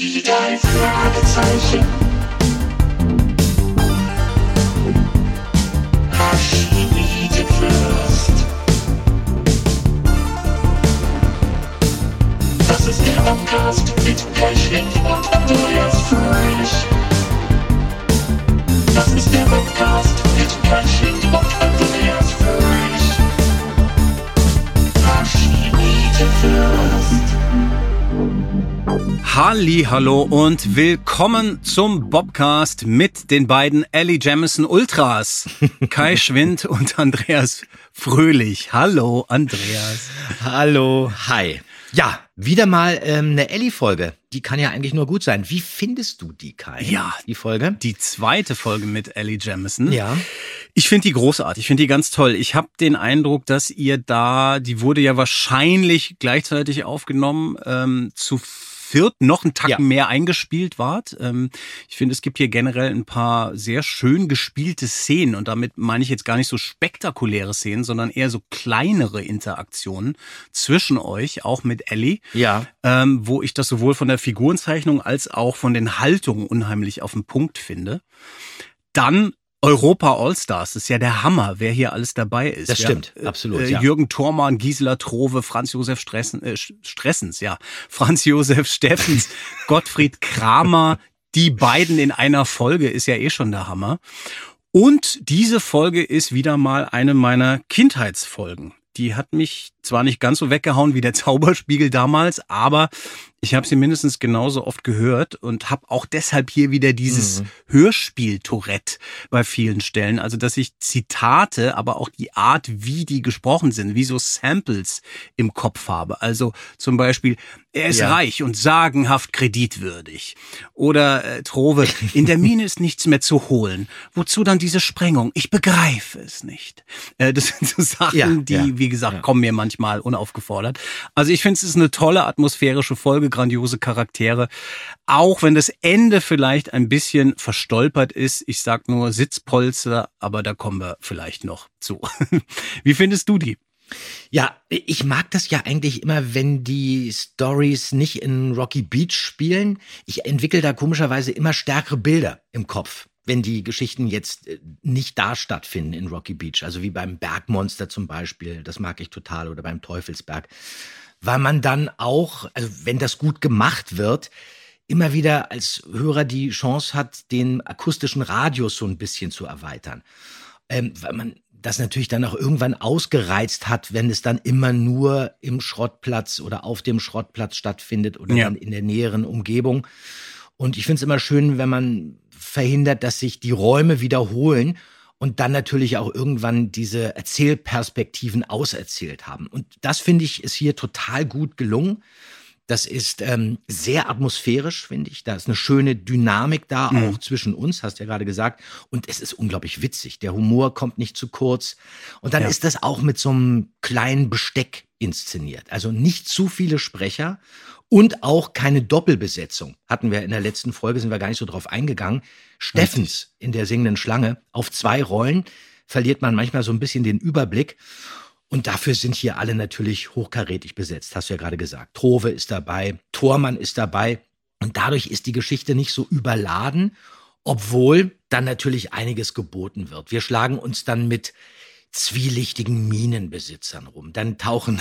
Die drei Fragezeichen. Fürst. Das ist der Bobcast mit Kai Schwind und Andreas Fröhlich. Das ist der Bobcast mit Kai Schwind und Andreas Fröhlich. Haschimite Fürst. Hallihallo und willkommen zum Bobcast mit den beiden Allie Jamison Ultras, Kai Schwind und Andreas Fröhlich. Hallo Andreas. Hallo, hi. Ja, wieder mal eine Allie-Folge. Die kann ja eigentlich nur gut sein. Wie findest du die, Kai? Ja, die Folge? Die zweite Folge mit Allie Jamison. Ja. Ich finde die großartig, ich finde die ganz toll. Ich habe den Eindruck, dass ihr da, die wurde ja wahrscheinlich gleichzeitig aufgenommen, zu viert noch einen Tacken mehr eingespielt wart. Ich finde, es gibt hier generell ein paar sehr schön gespielte Szenen und damit meine ich jetzt gar nicht so spektakuläre Szenen, sondern eher so kleinere Interaktionen zwischen euch, auch mit Allie, wo ich das sowohl von der Figurenzeichnung als auch von den Haltungen unheimlich auf den Punkt finde. Dann Europa Allstars, das ist ja der Hammer, wer hier alles dabei ist. Das stimmt, absolut. Jürgen Thormann, Gisela Trowe, Franz Josef Franz Josef Steffens, Gottfried Kramer, die beiden in einer Folge ist ja eh schon der Hammer. Und diese Folge ist wieder mal eine meiner Kindheitsfolgen. Die hat mich zwar nicht ganz so weggehauen wie der Zauberspiegel damals, aber ich habe sie mindestens genauso oft gehört und habe auch deshalb hier wieder dieses Hörspiel-Tourette bei vielen Stellen. Also, dass ich Zitate, aber auch die Art, wie die gesprochen sind, wie so Samples im Kopf habe. Also zum Beispiel, er ist reich und sagenhaft kreditwürdig. Oder Trowe, in der Mine ist nichts mehr zu holen. Wozu dann diese Sprengung? Ich begreife es nicht. Das sind so Sachen, die, wie gesagt, kommen mir manchmal unaufgefordert. Also ich finde, es ist eine tolle atmosphärische Folge, grandiose Charaktere. Auch wenn das Ende vielleicht ein bisschen verstolpert ist. Ich sag nur Sitzpolster, aber da kommen wir vielleicht noch zu. Wie findest du die? Ja, ich mag das ja eigentlich immer, wenn die Stories nicht in Rocky Beach spielen. Ich entwickle da komischerweise immer stärkere Bilder im Kopf, wenn die Geschichten jetzt nicht da stattfinden in Rocky Beach. Also wie beim Bergmonster zum Beispiel, das mag ich total, oder beim Teufelsberg. Weil man dann auch, also wenn das gut gemacht wird, immer wieder als Hörer die Chance hat, den akustischen Radius so ein bisschen zu erweitern. Weil man das natürlich dann auch irgendwann ausgereizt hat, wenn es dann immer nur im Schrottplatz oder auf dem Schrottplatz stattfindet oder dann in der näheren Umgebung. Und ich finde es immer schön, wenn man verhindert, dass sich die Räume wiederholen und dann natürlich auch irgendwann diese Erzählperspektiven auserzählt haben. Und das, finde ich, ist hier total gut gelungen. Das ist sehr atmosphärisch, finde ich. Da ist eine schöne Dynamik da, auch zwischen uns, hast du ja gerade gesagt. Und es ist unglaublich witzig. Der Humor kommt nicht zu kurz. Und dann ist das auch mit so einem kleinen Besteck inszeniert. Also nicht zu viele Sprecher und auch keine Doppelbesetzung. Hatten wir in der letzten Folge, sind wir gar nicht so drauf eingegangen. Steffens in der singenden Schlange auf 2 Rollen verliert man manchmal so ein bisschen den Überblick. Und dafür sind hier alle natürlich hochkarätig besetzt, hast du ja gerade gesagt. Trowe ist dabei, Thormann ist dabei. Und dadurch ist die Geschichte nicht so überladen, obwohl dann natürlich einiges geboten wird. Wir schlagen uns dann mit zwielichtigen Minenbesitzern rum. Dann tauchen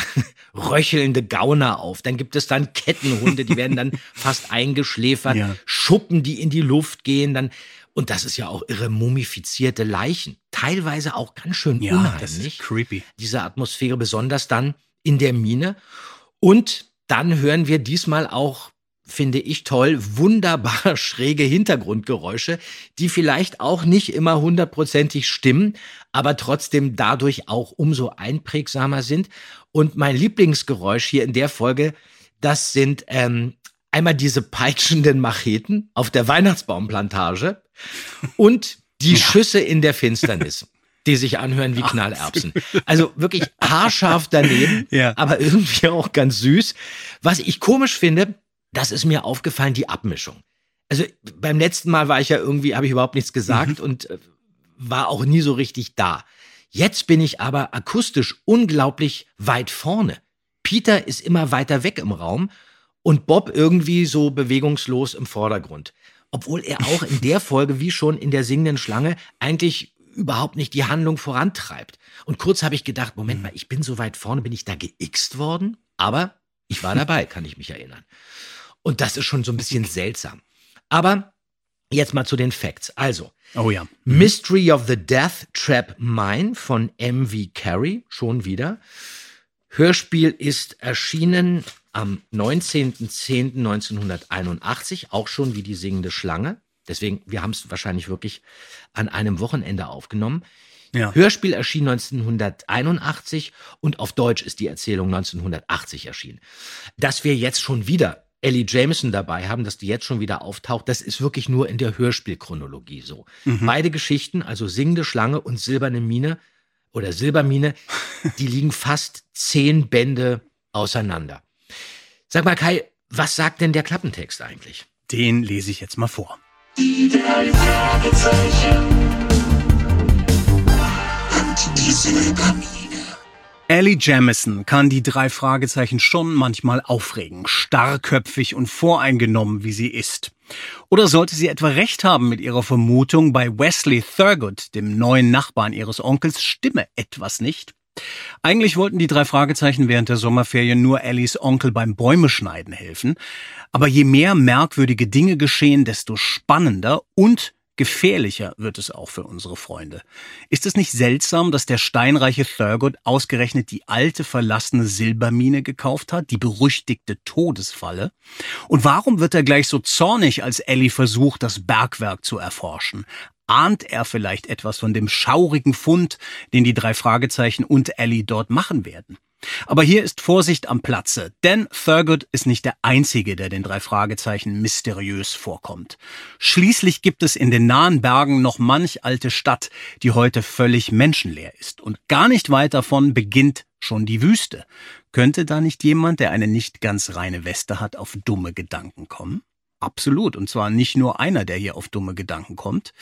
röchelnde Gauner auf. Dann gibt es dann Kettenhunde, die werden dann fast eingeschläfert. Ja. Schuppen, die in die Luft gehen. Dann, und das ist ja auch irre, mumifizierte Leichen. Teilweise auch ganz schön unheimlich. Das ist creepy. Diese Atmosphäre, besonders dann in der Mine. Und dann hören wir diesmal auch, finde ich toll, wunderbar schräge Hintergrundgeräusche, die vielleicht auch nicht immer 100%ig stimmen, aber trotzdem dadurch auch umso einprägsamer sind. Und mein Lieblingsgeräusch hier in der Folge, das sind einmal diese peitschenden Macheten auf der Weihnachtsbaumplantage und die Schüsse in der Finsternis, die sich anhören wie Knallerbsen. Also wirklich haarscharf daneben, aber irgendwie auch ganz süß. Was ich komisch finde, das ist mir aufgefallen, die Abmischung. Also beim letzten Mal war ich ja irgendwie, habe ich überhaupt nichts gesagt und war auch nie so richtig da. Jetzt bin ich aber akustisch unglaublich weit vorne. Peter ist immer weiter weg im Raum und Bob irgendwie so bewegungslos im Vordergrund. Obwohl er auch in der Folge, wie schon in der singenden Schlange, eigentlich überhaupt nicht die Handlung vorantreibt. Und kurz habe ich gedacht, Moment mal, ich bin so weit vorne, bin ich da geixt worden? Aber ich war dabei, kann ich mich erinnern. Und das ist schon so ein bisschen seltsam. Aber jetzt mal zu den Facts. Also, oh ja. Mystery of the Death Trap Mine von M.V. Carey, schon wieder. Hörspiel ist erschienen am 19.10.1981, auch schon wie die singende Schlange. Deswegen, wir haben es wahrscheinlich wirklich an einem Wochenende aufgenommen. Ja. Hörspiel erschien 1981 und auf Deutsch ist die Erzählung 1980 erschienen. Dass wir jetzt schon wieder Allie Jamison dabei haben, dass die jetzt schon wieder auftaucht, das ist wirklich nur in der Hörspielchronologie so. Mhm. Beide Geschichten, also Singende Schlange und Silberne Mine oder Silbermine, die liegen fast 10 Bände auseinander. Sag mal, Kai, was sagt denn der Klappentext eigentlich? Den lese ich jetzt mal vor. Die drei Fragezeichen und die Silbermine. Allie Jamison kann die drei Fragezeichen schon manchmal aufregen, starrköpfig und voreingenommen, wie sie ist. Oder sollte sie etwa recht haben mit ihrer Vermutung, bei Wesley Thurgood, dem neuen Nachbarn ihres Onkels, stimme etwas nicht? Eigentlich wollten die drei Fragezeichen während der Sommerferien nur Allies Onkel beim Bäumeschneiden helfen. Aber je mehr merkwürdige Dinge geschehen, desto spannender und gefährlicher wird es auch für unsere Freunde. Ist es nicht seltsam, dass der steinreiche Thurgood ausgerechnet die alte verlassene Silbermine gekauft hat, die berüchtigte Todesfalle? Und warum wird er gleich so zornig, als Allie versucht, das Bergwerk zu erforschen? Ahnt er vielleicht etwas von dem schaurigen Fund, den die drei Fragezeichen und Allie dort machen werden? Aber hier ist Vorsicht am Platze, denn Thurgood ist nicht der Einzige, der den drei Fragezeichen mysteriös vorkommt. Schließlich gibt es in den nahen Bergen noch manch alte Stadt, die heute völlig menschenleer ist. Und gar nicht weit davon beginnt schon die Wüste. Könnte da nicht jemand, der eine nicht ganz reine Weste hat, auf dumme Gedanken kommen? Absolut, und zwar nicht nur einer, der hier auf dumme Gedanken kommt.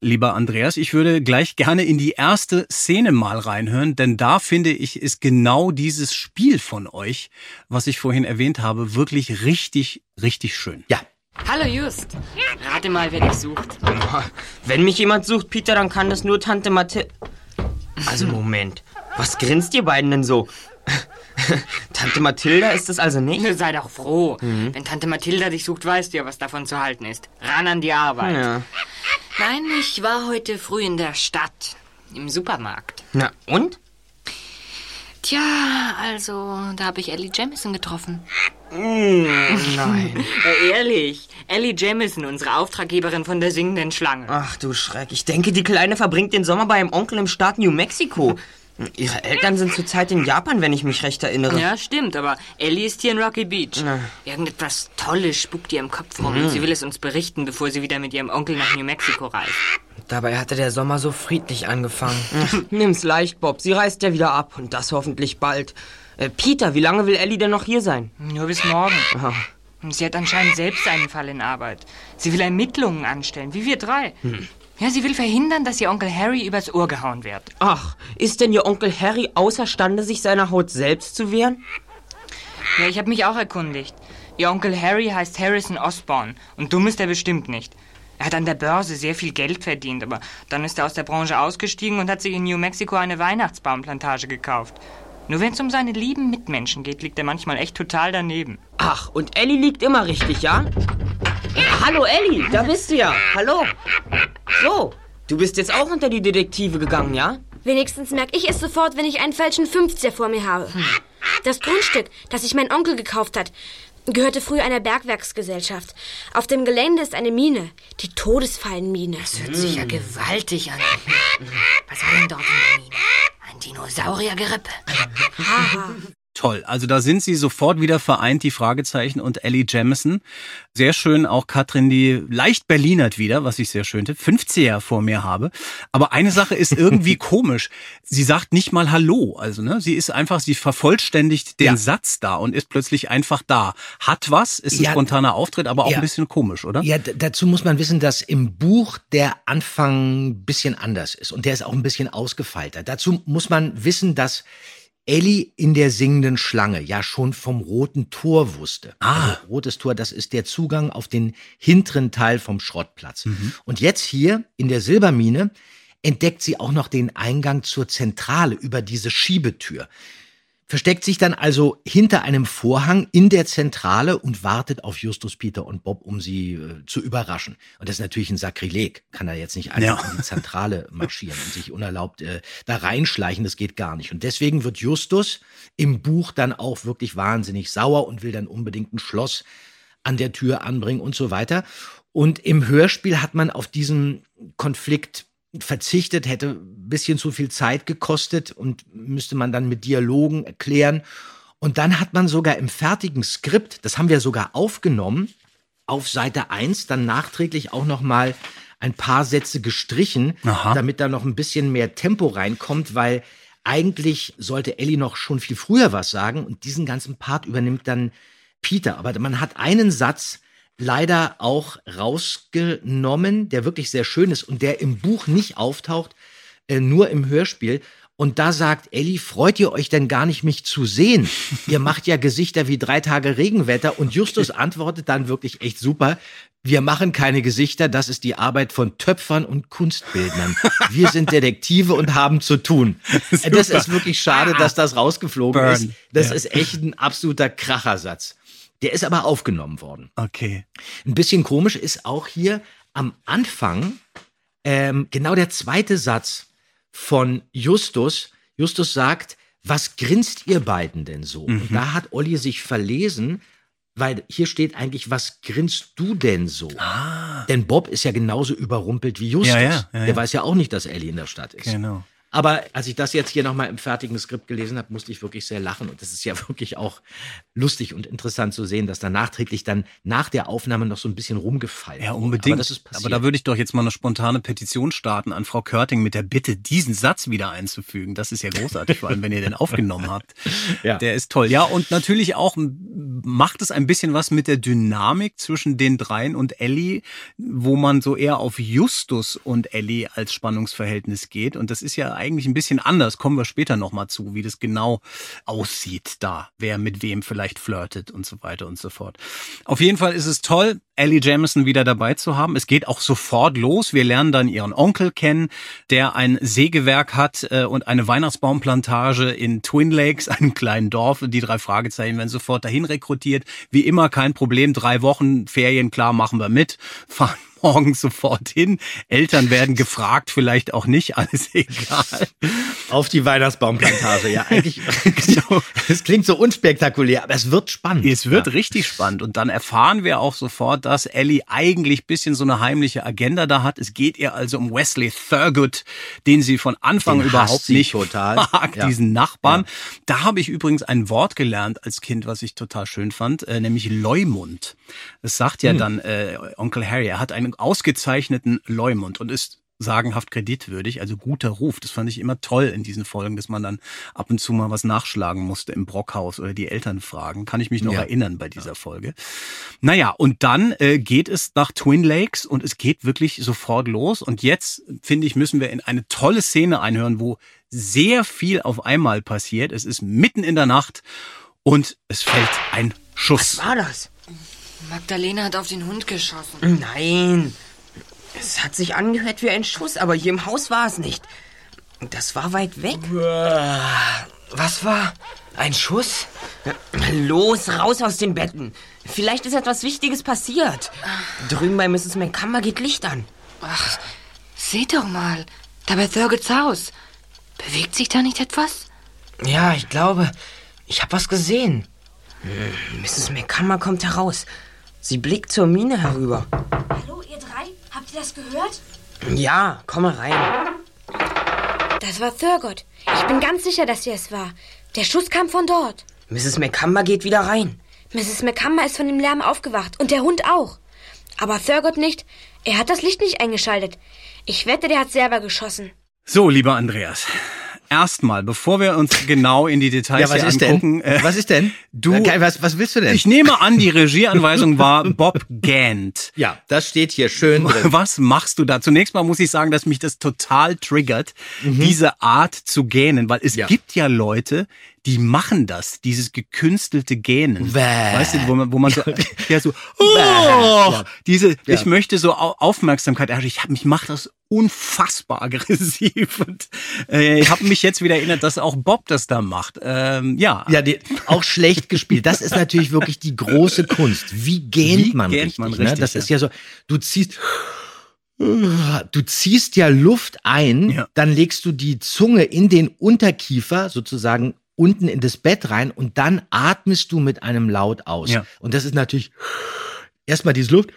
Lieber Andreas, ich würde gleich gerne in die erste Szene mal reinhören, denn da finde ich, ist genau dieses Spiel von euch, was ich vorhin erwähnt habe, wirklich richtig, richtig schön. Ja. Hallo Just, rate mal, wer dich sucht. Wenn mich jemand sucht, Peter, dann kann das nur Tante Mathilde... Also Moment, was grinst ihr beiden denn so? Tante Mathilda ist es also nicht? Sei doch froh. Mhm. Wenn Tante Mathilda dich sucht, weißt du ja, was davon zu halten ist. Ran an die Arbeit. Ja. Nein, ich war heute früh in der Stadt. Im Supermarkt. Na, und? Tja, also, da habe ich Allie Jamison getroffen. Nein. Ehrlich? Allie Jamison, unsere Auftraggeberin von der singenden Schlange. Ach du Schreck, ich denke, die Kleine verbringt den Sommer bei ihrem Onkel im Staat New Mexico. Ihre Eltern sind zurzeit in Japan, wenn ich mich recht erinnere. Ja, stimmt, aber Allie ist hier in Rocky Beach. Ja. Irgendetwas Tolles spukt ihr im Kopf rum und sie will es uns berichten, bevor sie wieder mit ihrem Onkel nach New Mexico reist. Dabei hatte der Sommer so friedlich angefangen. Nimm's leicht, Bob, sie reist ja wieder ab und das hoffentlich bald. Peter, wie lange will Allie denn noch hier sein? Nur bis morgen. Oh. Sie hat anscheinend selbst einen Fall in Arbeit. Sie will Ermittlungen anstellen, wie wir drei. Ja, sie will verhindern, dass ihr Onkel Harry übers Ohr gehauen wird. Ach, ist denn ihr Onkel Harry außerstande, sich seiner Haut selbst zu wehren? Ja, ich habe mich auch erkundigt. Ihr Onkel Harry heißt Harrison Osborne und dumm ist er bestimmt nicht. Er hat an der Börse sehr viel Geld verdient, aber dann ist er aus der Branche ausgestiegen und hat sich in New Mexico eine Weihnachtsbaumplantage gekauft. Nur wenn es um seine lieben Mitmenschen geht, liegt er manchmal echt total daneben. Ach, und Allie liegt immer richtig, ja? Hallo Allie, da bist du ja. Hallo. So, du bist jetzt auch unter die Detektive gegangen, ja? Wenigstens merke ich es sofort, wenn ich einen falschen 50er vor mir habe. Das Grundstück, das sich mein Onkel gekauft hat, gehörte früher einer Bergwerksgesellschaft. Auf dem Gelände ist eine Mine, die Todesfallenmine. Das hört sich ja gewaltig an. Was war denn dort in der Mine? Ein Dinosauriergerippe. Haha. Toll, also da sind sie sofort wieder vereint, die Fragezeichen und Allie Jamison. Sehr schön, auch Katrin, die leicht Berlinert wieder, was ich sehr schön finde, 50er vor mir habe. Aber eine Sache ist irgendwie komisch, sie sagt nicht mal Hallo, also ne, sie ist einfach, sie vervollständigt den Satz da und ist plötzlich einfach da. Hat was, ist ein spontaner Auftritt, aber auch ein bisschen komisch, oder? Ja, dazu muss man wissen, dass im Buch der Anfang ein bisschen anders ist und der ist auch ein bisschen ausgefeilter. Dazu muss man wissen, dass Ellie in der singenden Schlange ja schon vom roten Tor wusste. Also, rotes Tor, das ist der Zugang auf den hinteren Teil vom Schrottplatz. Mhm. Und jetzt hier in der Silbermine entdeckt sie auch noch den Eingang zur Zentrale über diese Schiebetür. Versteckt sich dann also hinter einem Vorhang in der Zentrale und wartet auf Justus, Peter und Bob, um sie zu überraschen. Und das ist natürlich ein Sakrileg. Kann er jetzt nicht einfach in die Zentrale marschieren und sich unerlaubt da reinschleichen. Das geht gar nicht. Und deswegen wird Justus im Buch dann auch wirklich wahnsinnig sauer und will dann unbedingt ein Schloss an der Tür anbringen und so weiter. Und im Hörspiel hat man auf diesen Konflikt verzichtet, hätte ein bisschen zu viel Zeit gekostet und müsste man dann mit Dialogen erklären. Und dann hat man sogar im fertigen Skript, das haben wir sogar aufgenommen, auf Seite 1 dann nachträglich auch nochmal ein paar Sätze gestrichen, damit da noch ein bisschen mehr Tempo reinkommt, weil eigentlich sollte Ellie noch schon viel früher was sagen und diesen ganzen Part übernimmt dann Peter. Aber man hat einen Satz leider auch rausgenommen, der wirklich sehr schön ist und der im Buch nicht auftaucht, nur im Hörspiel. Und da sagt Ellie, freut ihr euch denn gar nicht, mich zu sehen? Ihr macht ja Gesichter wie 3 Tage Regenwetter. Und Justus antwortet dann wirklich echt super, wir machen keine Gesichter, das ist die Arbeit von Töpfern und Kunstbildnern. Wir sind Detektive und haben zu tun. Super. Das ist wirklich schade, dass das rausgeflogen ist. Das ist echt ein absoluter Krachersatz. Der ist aber aufgenommen worden. Okay. Ein bisschen komisch ist auch hier am Anfang genau der zweite Satz von Justus. Justus sagt, was grinst ihr beiden denn so? Mhm. Und da hat Olli sich verlesen, weil hier steht eigentlich, was grinst du denn so? Denn Bob ist ja genauso überrumpelt wie Justus. Ja. Der weiß ja auch nicht, dass Ellie in der Stadt ist. Genau. Aber als ich das jetzt hier nochmal im fertigen Skript gelesen habe, musste ich wirklich sehr lachen. Und das ist ja wirklich auch lustig und interessant zu sehen, dass da nachträglich dann nach der Aufnahme noch so ein bisschen rumgefallen ist. Ja, unbedingt. Aber das ist passiert. Aber da würde ich doch jetzt mal eine spontane Petition starten an Frau Körting mit der Bitte, diesen Satz wieder einzufügen. Das ist ja großartig, vor allem, wenn ihr den aufgenommen habt. Ja. Der ist toll. Ja, und natürlich auch macht es ein bisschen was mit der Dynamik zwischen den dreien und Ellie, wo man so eher auf Justus und Ellie als Spannungsverhältnis geht. Und das ist ja eigentlich ein bisschen anders, kommen wir später nochmal zu, wie das genau aussieht da, wer mit wem vielleicht flirtet und so weiter und so fort. Auf jeden Fall ist es toll, Allie Jamison wieder dabei zu haben. Es geht auch sofort los. Wir lernen dann ihren Onkel kennen, der ein Sägewerk hat und eine Weihnachtsbaumplantage in Twin Lakes, einem kleinen Dorf. Die 3 Fragezeichen werden sofort dahin rekrutiert. Wie immer, kein Problem, 3 Wochen Ferien, klar, machen wir mit, fahren morgen sofort hin. Eltern werden gefragt, vielleicht auch nicht, alles egal. Auf die Weihnachtsbaumplantage, ja, eigentlich. Es klingt so unspektakulär, aber es wird spannend. Es wird richtig spannend. Und dann erfahren wir auch sofort, dass Ellie eigentlich ein bisschen so eine heimliche Agenda da hat. Es geht ihr also um Wesley Thurgood, den sie von Anfang überhaupt nicht total mag, diesen Nachbarn. Ja. Da habe ich übrigens ein Wort gelernt als Kind, was ich total schön fand, nämlich Leumund. Es sagt ja dann Onkel Harry, er hat einen ausgezeichneten Leumund und ist sagenhaft kreditwürdig, also guter Ruf. Das fand ich immer toll in diesen Folgen, dass man dann ab und zu mal was nachschlagen musste im Brockhaus oder die Eltern fragen. Kann ich mich noch erinnern bei dieser Folge. Naja, und dann geht es nach Twin Lakes und es geht wirklich sofort los. Und jetzt, finde ich, müssen wir in eine tolle Szene einhören, wo sehr viel auf einmal passiert. Es ist mitten in der Nacht und es fällt ein Schuss. Was war das? Magdalena hat auf den Hund geschossen. Nein, es hat sich angehört wie ein Schuss, aber hier im Haus war es nicht. Das war weit weg. Was war? Ein Schuss? Los, raus aus den Betten. Vielleicht ist etwas Wichtiges passiert. Drüben bei Mrs. McCumber geht Licht an. Ach, seht doch mal, da bei Thurgoods Haus. Bewegt sich da nicht etwas? Ja, ich glaube, ich habe was gesehen. Mrs. McCumber kommt heraus. Sie blickt zur Mine herüber. Hallo, ihr drei? Habt ihr das gehört? Ja, komm rein. Das war Thurgood. Ich bin ganz sicher, dass er es war. Der Schuss kam von dort. Mrs. McCumber geht wieder rein. Mrs. McCumber ist von dem Lärm aufgewacht und der Hund auch. Aber Thurgood nicht. Er hat das Licht nicht eingeschaltet. Ich wette, der hat selber geschossen. So, lieber Andreas. Erstmal, bevor wir uns genau in die Details hier angucken. Was ist denn? Was willst du denn? Ich nehme an, die Regieanweisung war Bob Gant. Ja, das steht hier schön drin. Was machst du da? Zunächst mal muss ich sagen, dass mich das total triggert, diese Art zu gähnen, weil es gibt ja Leute, die machen das, dieses gekünstelte Gähnen. Bäh. Weißt du, wo man so, ja, so, oh, ja. Diese, ja. Ich möchte so Aufmerksamkeit, also mich macht das unfassbar aggressiv und ich habe mich jetzt wieder erinnert, dass auch Bob das da macht. Auch schlecht gespielt. Das ist natürlich wirklich die große Kunst. Wie gähnt man richtig? Ne? Das ist ja so, du ziehst ja Luft ein, ja. Dann legst du die Zunge in den Unterkiefer sozusagen unten in das Bett rein und dann atmest du mit einem Laut aus. Ja. Und das ist natürlich erstmal diese Luft.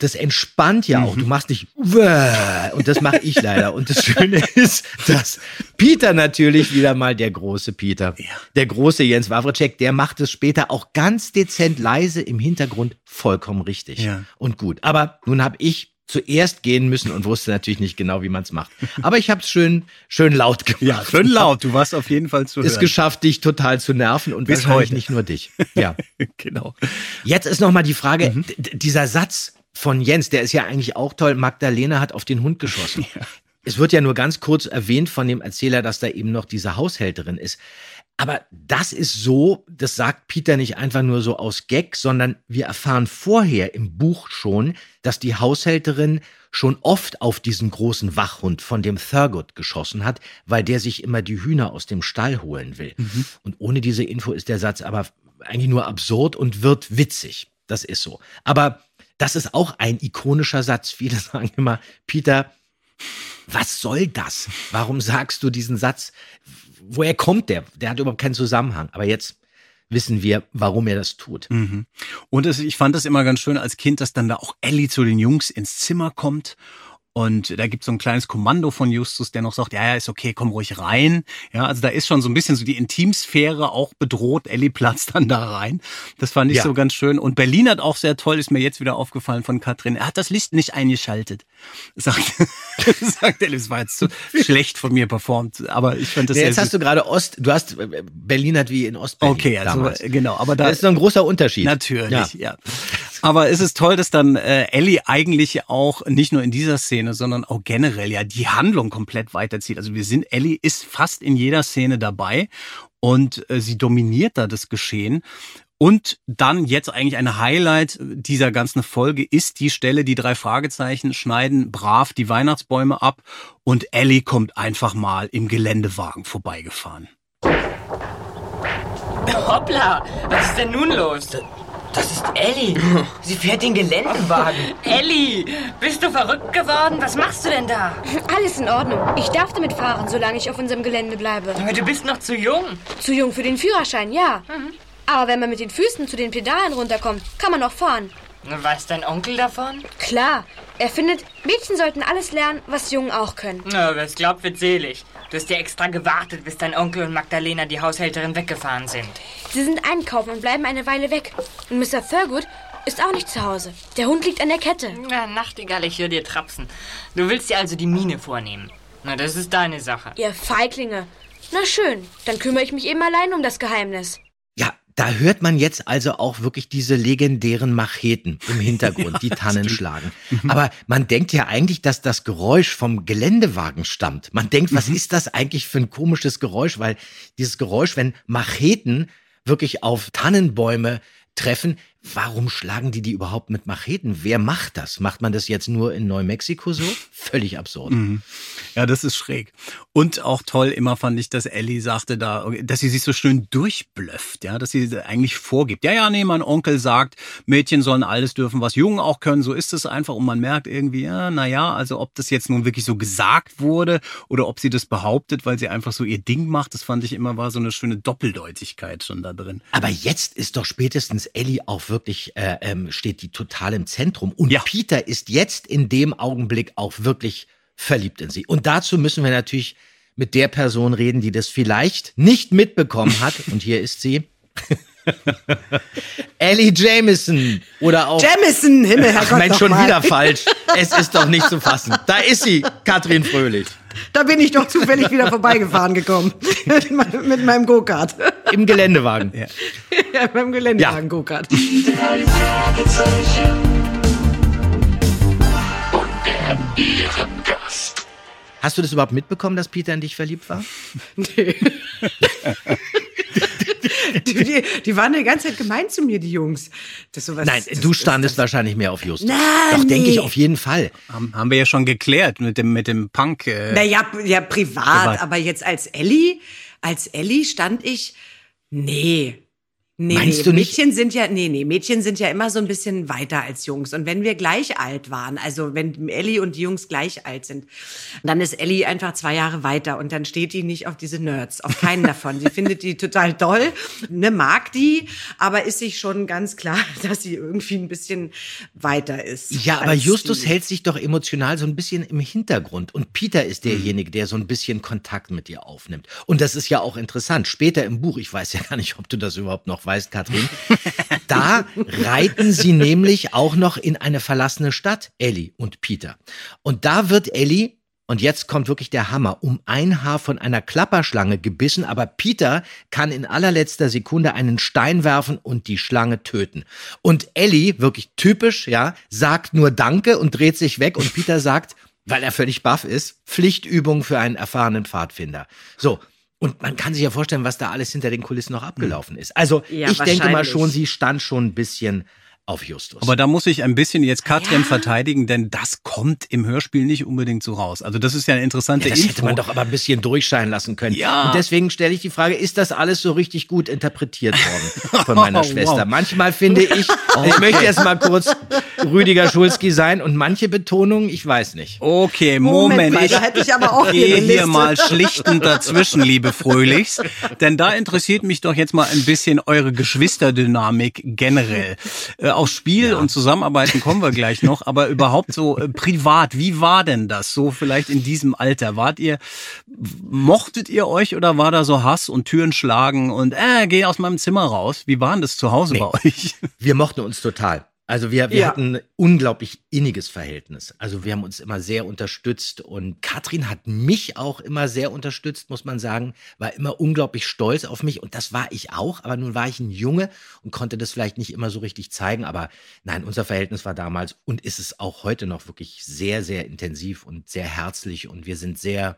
Das entspannt ja auch. Du machst nicht und das mache ich leider. Und das Schöne ist, dass Peter natürlich wieder mal, der große Peter, der große Jens Wawritschek, der macht es später auch ganz dezent leise im Hintergrund vollkommen richtig und gut. Aber nun habe ich zuerst gehen müssen und wusste natürlich nicht genau, wie man es macht. Aber ich habe es schön laut gemacht. Ja, schön laut. Du warst auf jeden Fall zu hören. Es geschafft, dich total zu nerven und bis heute nicht nur dich. Ja, genau. Jetzt ist nochmal die Frage, dieser Satz von Jens, der ist ja eigentlich auch toll. Magdalena hat auf den Hund geschossen. Ja. Es wird ja nur ganz kurz erwähnt von dem Erzähler, dass da eben noch diese Haushälterin ist. Aber das ist so, das sagt Peter nicht einfach nur so aus Gag, sondern wir erfahren vorher im Buch schon, dass die Haushälterin schon oft auf diesen großen Wachhund von dem Thurgood geschossen hat, weil der sich immer die Hühner aus dem Stall holen will. Mhm. Und ohne diese Info ist der Satz aber eigentlich nur absurd und wird witzig. Das ist so. Aber das ist auch ein ikonischer Satz. Viele sagen immer, Peter, was soll das? Warum sagst du diesen Satz? Woher kommt der? Der hat überhaupt keinen Zusammenhang. Aber jetzt wissen wir, warum er das tut. Mhm. Und ich fand das immer ganz schön als Kind, dass dann da auch Ellie zu den Jungs ins Zimmer kommt. Und da gibt es so ein kleines Kommando von Justus, der noch sagt, ja, ist okay, komm ruhig rein. Ja, also da ist schon so ein bisschen so die Intimsphäre auch bedroht. Ellie platzt dann da rein. Das fand ich so ganz schön. Und Berlin hat auch sehr toll, ist mir jetzt wieder aufgefallen von Katrin. Er hat das Licht nicht eingeschaltet, sagt Ellie. Das war jetzt so schlecht von mir performt. Aber ich fand das sehr süß. Jetzt hast du gerade Berlin hat wie in Ostberlin. Okay, also damals. Genau. Aber da ist so ein großer Unterschied. Natürlich, ja. Aber es ist toll, dass dann Ellie eigentlich auch nicht nur in dieser Szene, sondern auch generell ja die Handlung komplett weiterzieht. Also Ellie ist fast in jeder Szene dabei und sie dominiert da das Geschehen. Und dann jetzt eigentlich ein Highlight dieser ganzen Folge ist die Stelle, die drei Fragezeichen schneiden brav die Weihnachtsbäume ab und Ellie kommt einfach mal im Geländewagen vorbeigefahren. Hoppla, was ist denn nun los? Das ist Ellie. Sie fährt den Geländewagen. Ellie, bist du verrückt geworden? Was machst du denn da? Alles in Ordnung. Ich darf damit fahren, solange ich auf unserem Gelände bleibe. Aber du bist noch zu jung. Zu jung für den Führerschein, ja. Mhm. Aber wenn man mit den Füßen zu den Pedalen runterkommt, kann man noch fahren. Weiß dein Onkel davon? Klar. Er findet, Mädchen sollten alles lernen, was Jungen auch können. Na, wer es glaubt, wird selig. Du hast ja extra gewartet, bis dein Onkel und Magdalena, die Haushälterin, weggefahren sind. Sie sind einkaufen und bleiben eine Weile weg. Und Mr. Thurgood ist auch nicht zu Hause. Der Hund liegt an der Kette. Na, Nachtigall, ich höre dir trapsen. Du willst dir also die Miene vornehmen. Na, das ist deine Sache. Ihr Feiglinge. Na schön, dann kümmere ich mich eben allein um das Geheimnis. Ja. Da hört man jetzt also auch wirklich diese legendären Macheten im Hintergrund, die Tannen schlagen. Aber man denkt ja eigentlich, dass das Geräusch vom Geländewagen stammt. Man denkt, was ist das eigentlich für ein komisches Geräusch? Weil dieses Geräusch, wenn Macheten wirklich auf Tannenbäume treffen, warum schlagen die überhaupt mit Macheten? Wer macht das? Macht man das jetzt nur in Neumexiko so? Völlig absurd. Mhm. Ja, das ist schräg. Und auch toll immer fand ich, dass Ellie sagte da, dass sie sich so schön durchblöfft, ja, dass sie eigentlich vorgibt. Ja, nee, mein Onkel sagt, Mädchen sollen alles dürfen, was Jungen auch können. So ist es einfach. Und man merkt irgendwie, also ob das jetzt nun wirklich so gesagt wurde oder ob sie das behauptet, weil sie einfach so ihr Ding macht. Das fand ich immer, war so eine schöne Doppeldeutigkeit schon da drin. Aber jetzt ist doch spätestens Ellie auch wirklich steht die total im Zentrum. Und Peter ist jetzt in dem Augenblick auch wirklich verliebt in sie. Und dazu müssen wir natürlich mit der Person reden, die das vielleicht nicht mitbekommen hat. Und hier ist sie. Allie Jamison oder auch Jamison, Himmel, Herrgott, Mensch, schon mal. Wieder falsch. Es ist doch nicht zu fassen. Da ist sie, Katrin Fröhlich. Da bin ich doch zufällig wieder vorbeigefahren gekommen mit meinem Go-Kart. Im Geländewagen. Ja, beim Geländewagen Go-Kart. Und der Bierengast. Hast du das überhaupt mitbekommen, dass Peter in dich verliebt war? Nee. Die waren die ganze Zeit gemein zu mir, die Jungs. Das sowas, nein, das, du standest das, wahrscheinlich mehr auf Justus. Doch, nee. Denke ich auf jeden Fall. Haben wir ja schon geklärt mit dem Punk. Naja, ja, privat, aber jetzt als Ellie stand ich, nee. Nee, meinst du nicht? Mädchen sind ja immer so ein bisschen weiter als Jungs. Und wenn wir gleich alt waren, also wenn Ellie und die Jungs gleich alt sind, dann ist Ellie einfach 2 Jahre weiter und dann steht die nicht auf diese Nerds, auf keinen davon. Sie findet die total toll, ne, mag die, aber ist sich schon ganz klar, dass sie irgendwie ein bisschen weiter ist. Ja, aber Justus hält sich doch emotional so ein bisschen im Hintergrund und Peter ist derjenige, der so ein bisschen Kontakt mit ihr aufnimmt. Und das ist ja auch interessant. Später im Buch, ich weiß ja gar nicht, ob du das überhaupt noch weißt, Katrin, da reiten sie nämlich auch noch in eine verlassene Stadt, Ellie und Peter. Und da wird Ellie, und jetzt kommt wirklich der Hammer, um ein Haar von einer Klapperschlange gebissen, aber Peter kann in allerletzter Sekunde einen Stein werfen und die Schlange töten. Und Ellie, wirklich typisch, ja, sagt nur Danke und dreht sich weg und Peter sagt, weil er völlig baff ist, Pflichtübung für einen erfahrenen Pfadfinder. So. Und man kann sich ja vorstellen, was da alles hinter den Kulissen noch abgelaufen ist. Also ja, ich denke mal schon, sie stand schon ein bisschen auf Justus. Aber da muss ich ein bisschen jetzt Katrin verteidigen, denn das kommt im Hörspiel nicht unbedingt so raus. Also das ist ja eine interessante Info. Das hätte man doch aber ein bisschen durchscheinen lassen können. Ja. Und deswegen stelle ich die Frage, ist das alles so richtig gut interpretiert worden von meiner Schwester? Wow. Manchmal finde ich, ich möchte jetzt mal kurz Rüdiger Schulski sein und manche Betonungen, ich weiß nicht. Okay, Moment. Da hätte ich aber auch gehe hier mal schlichtend dazwischen, liebe Fröhlichs. Denn da interessiert mich doch jetzt mal ein bisschen eure Geschwisterdynamik generell. Auf Spiel und Zusammenarbeiten kommen wir gleich noch, aber überhaupt so privat, wie war denn das so vielleicht in diesem Alter? Mochtet ihr euch oder war da so Hass und Türen schlagen und geh aus meinem Zimmer raus? Wie war denn das zu Hause bei euch? Wir mochten uns total. Also wir hatten ein unglaublich inniges Verhältnis. Also wir haben uns immer sehr unterstützt und Katrin hat mich auch immer sehr unterstützt, muss man sagen, war immer unglaublich stolz auf mich und das war ich auch, aber nun war ich ein Junge und konnte das vielleicht nicht immer so richtig zeigen, aber nein, unser Verhältnis war damals und ist es auch heute noch wirklich sehr, sehr intensiv und sehr herzlich und wir sind sehr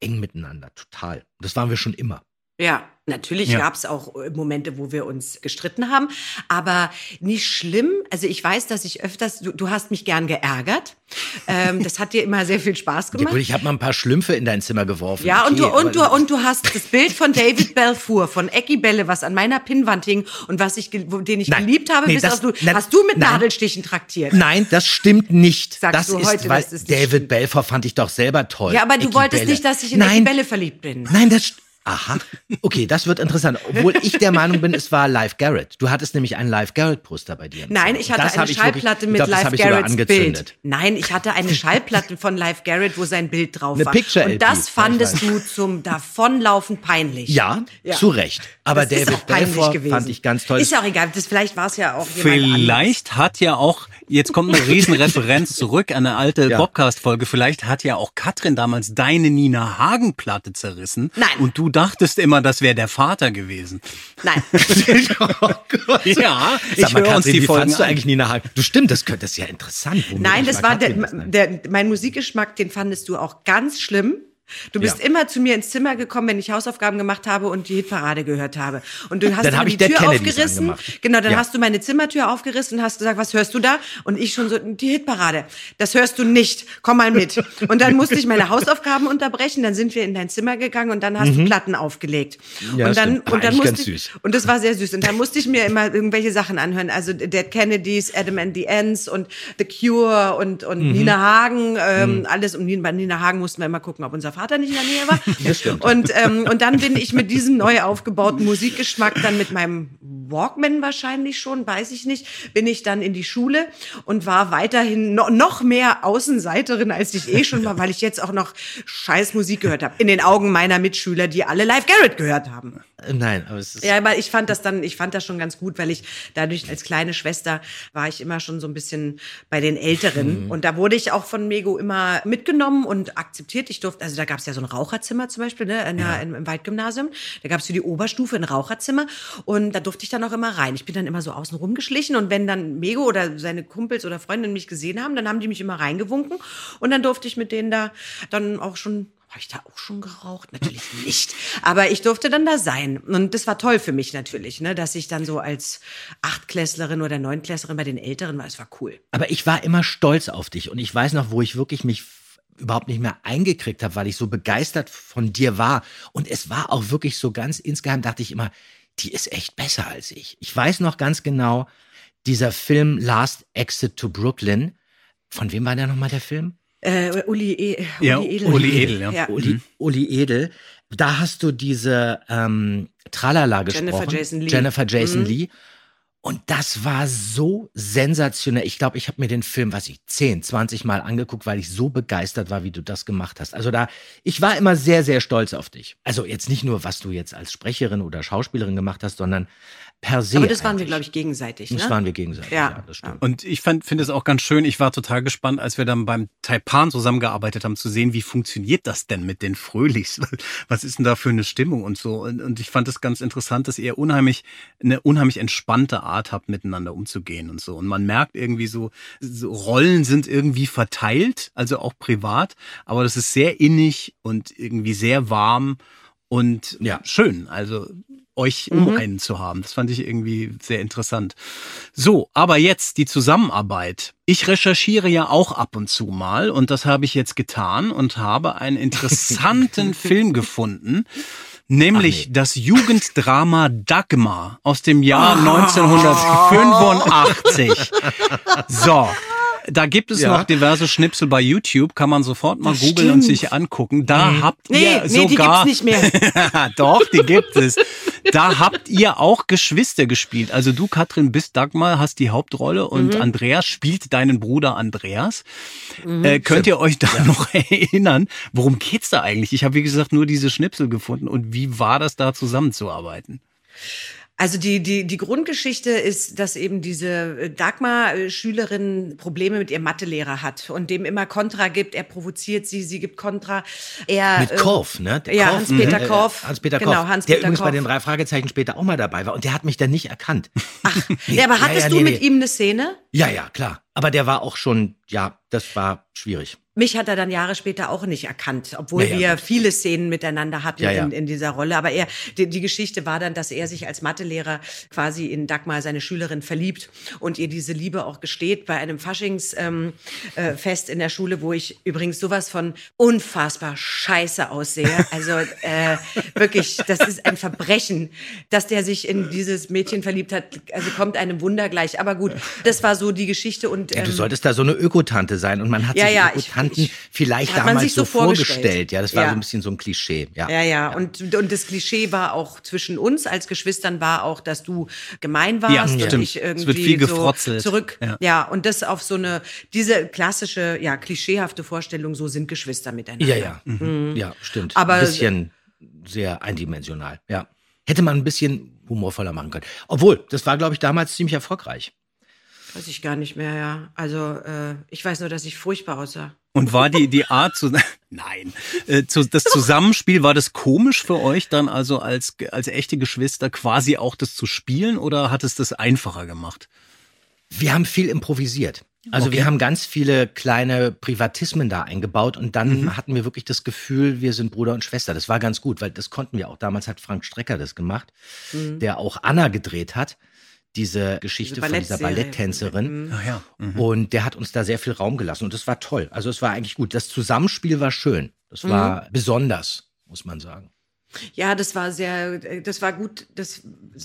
eng miteinander, total. Das waren wir schon immer. Ja, natürlich gab es auch Momente, wo wir uns gestritten haben, aber nicht schlimm. Also ich weiß, dass ich öfters, du hast mich gern geärgert. Das hat dir immer sehr viel Spaß gemacht. Ja, gut, ich habe mal ein paar Schlümpfe in dein Zimmer geworfen. Ja, okay, und du hast das Bild von David Belfour, von Ecki Bälle, was an meiner Pinnwand hing und den ich geliebt habe, hast du mit Nadelstichen traktiert. Nein, das stimmt nicht. Sagst das du ist, heute, weil das David Belfour fand ich doch selber toll. Ja, aber du wolltest nicht, dass ich in Ecki Bälle verliebt bin. Nein, das stimmt. Aha, okay, das wird interessant. Obwohl ich der Meinung bin, es war Live Garrett. Du hattest nämlich einen Live Garrett-Poster bei dir. Nein, ich hatte eine Schallplatte mit Live Garretts Bild. Nein, ich hatte eine Schallplatte von Live Garrett, wo sein Bild drauf war. Picture-LP, und das fandest du zum Davonlaufen peinlich. Ja, zu Recht. Aber das David Belfour fand ich ganz toll. Ist ja auch egal, vielleicht war es ja auch jemand anderes. Vielleicht hat ja auch, jetzt kommt eine Riesenreferenz zurück an eine alte Bobcast-Folge, vielleicht hat ja auch Katrin damals deine Nina Hagen-Platte zerrissen. Nein. Und du dachtest immer, das wäre der Vater gewesen. Nein. Ja, ich höre uns die Folgen du eigentlich nie nachher. Du stimmt, das ist ja interessant. Nein, das war mein Musikgeschmack, den fandest du auch ganz schlimm. Du bist immer zu mir ins Zimmer gekommen, wenn ich Hausaufgaben gemacht habe und die Hitparade gehört habe. Und dann hast du die Tür aufgerissen. Genau, dann hast du meine Zimmertür aufgerissen und hast gesagt, was hörst du da? Und ich schon so, die Hitparade. Das hörst du nicht. Komm mal mit. Und dann musste ich meine Hausaufgaben unterbrechen. Dann sind wir in dein Zimmer gegangen und dann hast du Platten aufgelegt. Ja, und dann musste ich, und das war sehr süß. Und dann musste ich mir immer irgendwelche Sachen anhören. Also The Kennedys, Adam and the Ends und The Cure und Nina Hagen. Alles um Nina Hagen mussten wir immer gucken, ob unser Vater nicht in der Nähe war. Das stimmt. Und dann bin ich mit diesem neu aufgebauten Musikgeschmack, dann mit meinem Walkman wahrscheinlich schon, weiß ich nicht, bin ich dann in die Schule und war weiterhin noch mehr Außenseiterin, als ich schon war, weil ich jetzt auch noch scheiß Musik gehört habe. In den Augen meiner Mitschüler, die alle Live Garrett gehört haben. Nein, aber es ist... Ja, aber ich fand das schon ganz gut, weil ich dadurch als kleine Schwester war ich immer schon so ein bisschen bei den Älteren. Mhm. Und da wurde ich auch von Mego immer mitgenommen und akzeptiert. Ich durfte, also da gab es ja so ein Raucherzimmer zum Beispiel, ne, im Waldgymnasium. Da gab es für die Oberstufe ein Raucherzimmer und da durfte ich dann auch immer rein. Ich bin dann immer so außen rumgeschlichen und wenn dann Mego oder seine Kumpels oder Freundinnen mich gesehen haben, dann haben die mich immer reingewunken und dann durfte ich mit denen da dann auch schon... Habe ich da auch schon geraucht? Natürlich nicht. Aber ich durfte dann da sein. Und das war toll für mich natürlich, ne, dass ich dann so als Achtklässlerin oder Neunklässlerin bei den Älteren war. Es war cool. Aber ich war immer stolz auf dich. Und ich weiß noch, wo ich wirklich mich überhaupt nicht mehr eingekriegt habe, weil ich so begeistert von dir war. Und es war auch wirklich so ganz insgeheim, dachte ich immer, die ist echt besser als ich. Ich weiß noch ganz genau, dieser Film Last Exit to Brooklyn. Von wem war der nochmal der Film? Uli Edel. Da hast du diese Tralala gesprochen. Jennifer Jason Leigh. Und das war so sensationell. Ich glaube, ich habe mir den Film, 10, 20 Mal angeguckt, weil ich so begeistert war, wie du das gemacht hast. Also ich war immer sehr, sehr stolz auf dich. Also jetzt nicht nur, was du jetzt als Sprecherin oder Schauspielerin gemacht hast, sondern per se. Aber das waren wir, glaube ich, gegenseitig. Ja, das stimmt. Und ich finde es auch ganz schön, ich war total gespannt, als wir dann beim Taipan zusammengearbeitet haben, zu sehen, wie funktioniert das denn mit den Fröhlichs? Was ist denn da für eine Stimmung und so? Und ich fand es ganz interessant, dass ihr eine unheimlich entspannte Art habt, miteinander umzugehen und so. Und man merkt irgendwie so Rollen sind irgendwie verteilt, also auch privat, aber das ist sehr innig und irgendwie sehr warm und ja, schön, also euch um einen zu haben. Das fand ich irgendwie sehr interessant. So, aber jetzt die Zusammenarbeit. Ich recherchiere ja auch ab und zu mal und das habe ich jetzt getan und habe einen interessanten Film gefunden, nämlich das Jugenddrama Dagmar aus dem Jahr 1985. So, da gibt es noch diverse Schnipsel bei YouTube, kann man sofort mal googeln und sich angucken. Da habt ihr sogar... Nee, die gibt's nicht mehr. Doch, die gibt es. Da habt ihr auch Geschwister gespielt. Also du, Katrin, bist Dagmar, hast die Hauptrolle und Andreas spielt deinen Bruder Andreas. Könnt ihr euch da noch erinnern? Worum geht's da eigentlich? Ich habe, wie gesagt, nur diese Schnipsel gefunden und wie war das, da zusammenzuarbeiten? Also die Grundgeschichte ist, dass eben diese Dagmar-Schülerin Probleme mit ihrem Mathelehrer hat und dem immer Kontra gibt. Er provoziert sie, sie gibt Kontra. Mit Korf, ne? Hans-Peter Korf. Der übrigens bei den 3 Fragezeichen später auch mal dabei war. Und der hat mich dann nicht erkannt. Ach, ja, aber hattest du mit ihm eine Szene? Ja, klar. Aber der war auch schon, das war schwierig. Mich hat er dann Jahre später auch nicht erkannt, obwohl wir viele Szenen miteinander hatten in dieser Rolle. Aber die Geschichte war dann, dass er sich als Mathelehrer quasi in Dagmar, seine Schülerin, verliebt und ihr diese Liebe auch gesteht bei einem Faschingsfest in der Schule, wo ich übrigens sowas von unfassbar scheiße aussehe. Also wirklich, das ist ein Verbrechen, dass der sich in dieses Mädchen verliebt hat. Also kommt einem Wunder gleich. Aber gut, das war so die Geschichte. Und du solltest da so eine Ökotante sein und man hat sich Ökotante vielleicht hat damals sich so vorgestellt. Ja, das war so ein bisschen so ein Klischee. Ja. Und das Klischee war auch zwischen uns als Geschwistern war auch, dass du gemein warst und ich irgendwie es wird viel gefrotzelt. Zurück. Ja, und das auf so eine, diese klassische, klischeehafte Vorstellung, so sind Geschwister miteinander. Ja. Mhm. Ja, stimmt. Aber ein bisschen sehr eindimensional. Ja. Hätte man ein bisschen humorvoller machen können. Obwohl, das war, glaube ich, damals ziemlich erfolgreich. Weiß ich gar nicht mehr, Also, ich weiß nur, dass ich furchtbar aussah. Und war die Art das Zusammenspiel, war das komisch für euch dann, also als echte Geschwister quasi auch das zu spielen oder hat es das einfacher gemacht? Wir haben viel improvisiert. Also wir haben ganz viele kleine Privatismen da eingebaut und dann hatten wir wirklich das Gefühl, wir sind Bruder und Schwester. Das war ganz gut, weil das konnten wir auch. Damals hat Frank Strecker das gemacht, der auch Anna gedreht hat. Diese Geschichte von dieser Balletttänzerin. Und der hat uns da sehr viel Raum gelassen und das war toll. Also es war eigentlich gut. Das Zusammenspiel war schön. Das war besonders, muss man sagen. Ja, das war gut, das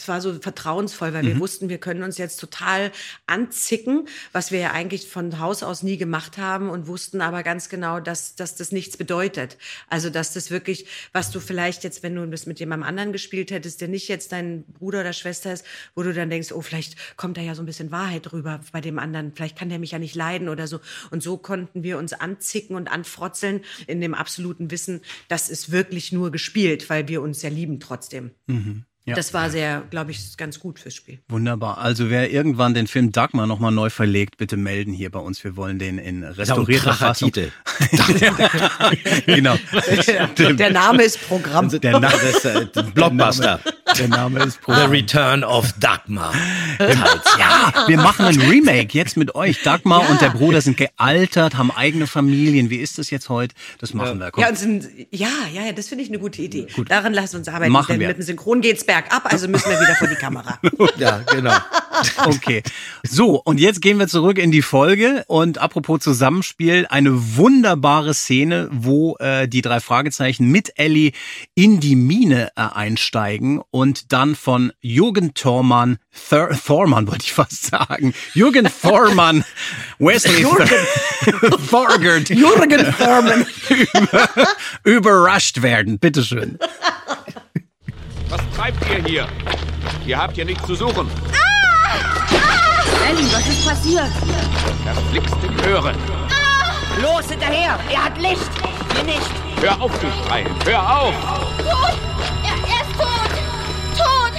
war so vertrauensvoll, weil wir wussten, wir können uns jetzt total anzicken, was wir ja eigentlich von Haus aus nie gemacht haben und wussten aber ganz genau, dass das nichts bedeutet. Also, dass das wirklich, was du vielleicht jetzt, wenn du das mit jemandem anderen gespielt hättest, der nicht jetzt dein Bruder oder Schwester ist, wo du dann denkst, oh, vielleicht kommt da ja so ein bisschen Wahrheit rüber bei dem anderen, vielleicht kann der mich ja nicht leiden oder so. Und so konnten wir uns anzicken und anfrotzeln in dem absoluten Wissen, das ist wirklich nur gespielt, weil weil wir uns sehr lieben trotzdem. Mhm. Ja. Das war sehr, glaube ich, ganz gut fürs Spiel. Wunderbar. Also wer irgendwann den Film Dagmar nochmal neu verlegt, bitte melden hier bei uns. Wir wollen den in restaurierter Fassung. Genau. Der Name ist Programm. Blockbuster. Der Name ist Programm. The Return of Dagmar. Ja, wir machen ein Remake jetzt mit euch. Dagmar und der Bruder sind gealtert, haben eigene Familien. Wie ist das jetzt heute? Das machen wir. Ja, das finde ich eine gute Idee. Gut. Daran lassen wir uns arbeiten. Machen wir. Mit dem Synchron geht's bergab, also müssen wir wieder vor die Kamera. Ja, genau. Okay. So, und jetzt gehen wir zurück in die Folge. Und apropos Zusammenspiel, eine wunderbare Szene, wo die drei Fragezeichen mit Allie in die Mine einsteigen und dann von Jürgen Thormann, Jürgen Thormann, Wesley Thurgood, Jürgen Thormann überrascht werden. Bitteschön. Was treibt ihr hier? Ihr habt hier nichts zu suchen. Allie, was ist passiert? Verflixt im Hören. Los, hinterher! Er hat Licht! Wir nicht! Hör auf zu schreien! Hör auf! Tot! Er ist tot! Tot!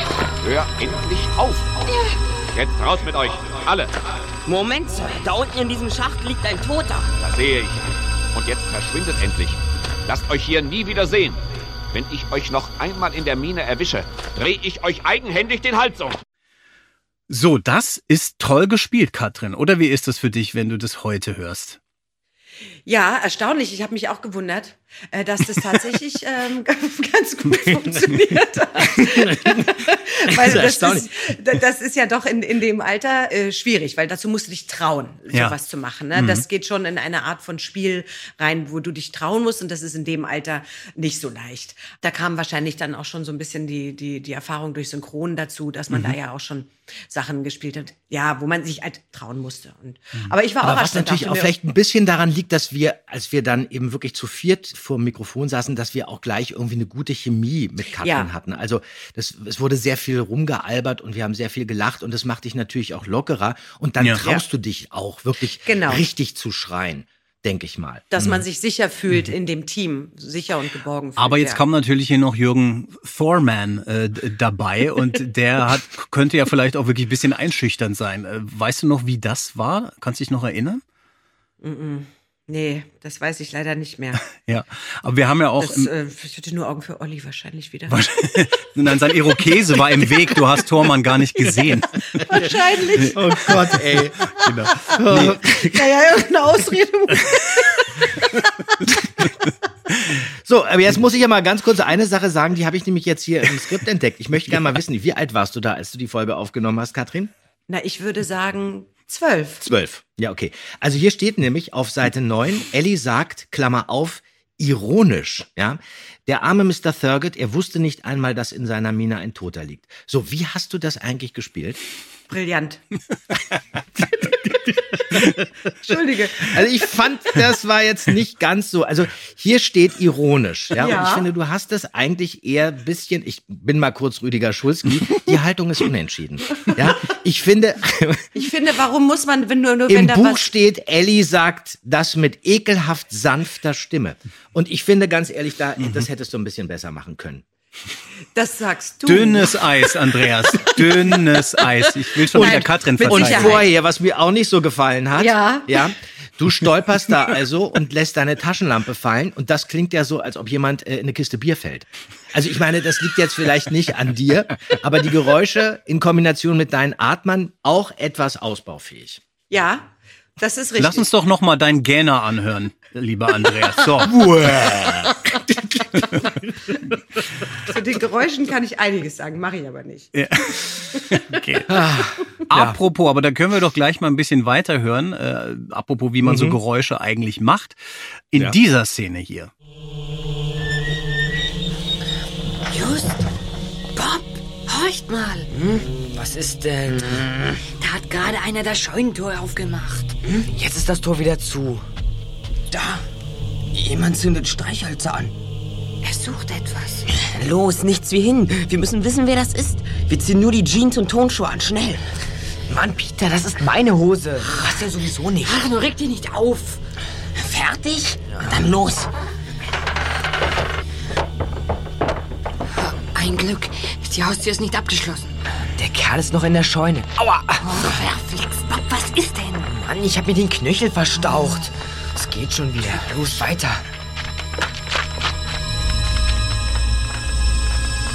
Hör endlich auf! Jetzt raus mit euch! Alle! Moment, Sir! Da unten in diesem Schacht liegt ein Toter! Das sehe ich. Und jetzt verschwindet endlich. Lasst euch hier nie wieder sehen. Wenn ich euch noch einmal in der Mine erwische, drehe ich euch eigenhändig den Hals um. So, das ist toll gespielt, Katrin. Oder wie ist das für dich, wenn du das heute hörst? Ja, erstaunlich. Ich habe mich auch gewundert, dass das tatsächlich ganz gut funktioniert hat. Weil das ist ja doch in dem Alter schwierig, weil dazu musst du dich trauen, sowas zu machen. Ne? Mhm. Das geht schon in eine Art von Spiel rein, wo du dich trauen musst, und das ist in dem Alter nicht so leicht. Da kam wahrscheinlich dann auch schon so ein bisschen die Erfahrung durch Synchron dazu, dass man da ja auch schon Sachen gespielt hat, ja, wo man sich halt trauen musste. Und, aber ich war aber auch was natürlich auch vielleicht ein bisschen daran liegt, dass wir, als wir dann eben wirklich zu viert vor dem Mikrofon saßen, dass wir auch gleich irgendwie eine gute Chemie mit Katrin hatten. Also es wurde sehr viel rumgealbert und wir haben sehr viel gelacht und das macht dich natürlich auch lockerer und dann traust du dich auch wirklich richtig zu schreien. Denke ich mal. Dass man sich sicher fühlt in dem Team, sicher und geborgen fühlt. Aber jetzt kam natürlich hier noch Jürgen Thormann dabei und der könnte ja vielleicht auch wirklich ein bisschen einschüchternd sein. Weißt du noch, wie das war? Kannst du dich noch erinnern? Nee, das weiß ich leider nicht mehr. Ja, aber wir haben ja auch... ich hatte nur Augen für Olli wahrscheinlich wieder. Nein, sein Irokese war im Weg, du hast Thormann gar nicht gesehen. Wahrscheinlich. Oh Gott, ey. Genau. Nee. Naja, irgendeine Ausrede. So, aber jetzt muss ich ja mal ganz kurz eine Sache sagen, die habe ich nämlich jetzt hier im Skript entdeckt. Ich möchte gerne mal wissen, wie alt warst du da, als du die Folge aufgenommen hast, Katrin? Na, ich würde sagen... 12. 12, ja, okay. Also hier steht nämlich auf Seite 9, Allie sagt, Klammer auf, ironisch, ja. Der arme Mr. Thurgood, er wusste nicht einmal, dass in seiner Mine ein Toter liegt. So, wie hast du das eigentlich gespielt? Brillant. Entschuldige. Also ich fand, das war jetzt nicht ganz so. Also hier steht ironisch. Ja? Ja. Und ich finde, du hast das eigentlich eher ein bisschen, ich bin mal kurz Rüdiger Schulski, die Haltung ist unentschieden. Ja? Ich finde, warum muss man, wenn nur wenn da was... Im Buch steht, Allie sagt das mit ekelhaft sanfter Stimme. Und ich finde, ganz ehrlich, das hättest du ein bisschen besser machen können. Das sagst du. Dünnes Eis, Andreas. Dünnes Eis. Ich will schon wieder Katrin verzeihen. Und vorher, was mir auch nicht so gefallen hat. Ja. Du stolperst da also und lässt deine Taschenlampe fallen. Und das klingt ja so, als ob jemand in eine Kiste Bier fällt. Also ich meine, das liegt jetzt vielleicht nicht an dir. Aber die Geräusche in Kombination mit deinen Atmern auch etwas ausbaufähig. Ja, das ist richtig. Lass uns doch nochmal deinen Gähner anhören, lieber Andreas. So. Zu den Geräuschen kann ich einiges sagen, mache ich aber nicht. Ja. Okay. Apropos, aber da können wir doch gleich mal ein bisschen weiterhören. Apropos, wie man so Geräusche eigentlich macht. In dieser Szene hier. Just, Bob, horcht mal. Hm? Was ist denn? Da hat gerade einer das Scheunentor aufgemacht. Hm? Jetzt ist das Tor wieder zu. Da, jemand zündet Streichhölzer an. Er sucht etwas. Los, nichts wie hin. Wir müssen wissen, wer das ist. Wir ziehen nur die Jeans und Tonschuhe an. Schnell. Mann, Peter, das ist meine Hose. Du hast ja sowieso nicht. Ach, nur reg dich nicht auf. Fertig? Dann los. Ein Glück, die Haustür ist nicht abgeschlossen. Der Kerl ist noch in der Scheune. Aua! Oh, verflixt, Bob, was ist denn? Mann, ich hab mir den Knöchel verstaucht. Es geht schon wieder. Los, weiter.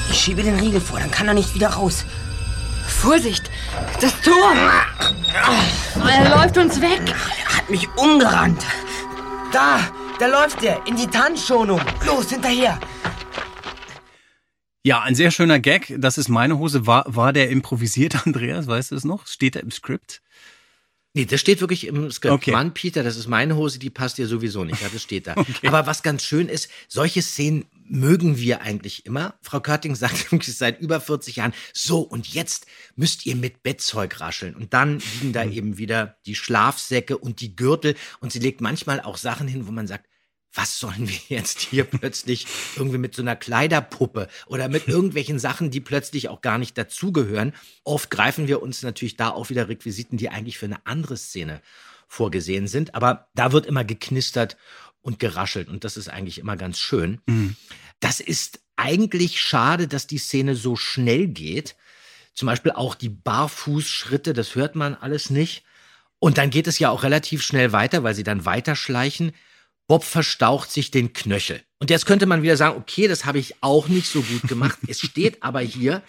Ich schiebe den Riegel vor, dann kann er nicht wieder raus. Vorsicht, das Tor! Er läuft uns weg. Er hat mich umgerannt. Da läuft er, in die Tanzschonung. Los, hinterher. Ja, ein sehr schöner Gag. Das ist meine Hose. War der improvisiert, Andreas? Weißt du es noch? Steht er im Skript? Nee, das steht wirklich im Skript. Okay. Mann, Peter, das ist meine Hose, die passt dir sowieso nicht. Ja, das steht da. Okay. Aber was ganz schön ist, solche Szenen mögen wir eigentlich immer. Frau Körting sagt seit über 40 Jahren, so, und jetzt müsst ihr mit Bettzeug rascheln. Und dann liegen da eben wieder die Schlafsäcke und die Gürtel. Und sie legt manchmal auch Sachen hin, wo man sagt, was sollen wir jetzt hier plötzlich irgendwie mit so einer Kleiderpuppe oder mit irgendwelchen Sachen, die plötzlich auch gar nicht dazugehören. Oft greifen wir uns natürlich da auch wieder Requisiten, die eigentlich für eine andere Szene vorgesehen sind. Aber da wird immer geknistert und geraschelt und das ist eigentlich immer ganz schön. Mhm. Das ist eigentlich schade, dass die Szene so schnell geht. Zum Beispiel auch die Barfußschritte, das hört man alles nicht. Und dann geht es ja auch relativ schnell weiter, weil sie dann weiterschleichen. Bob verstaucht sich den Knöchel. Und jetzt könnte man wieder sagen, okay, das habe ich auch nicht so gut gemacht. Es steht aber hier,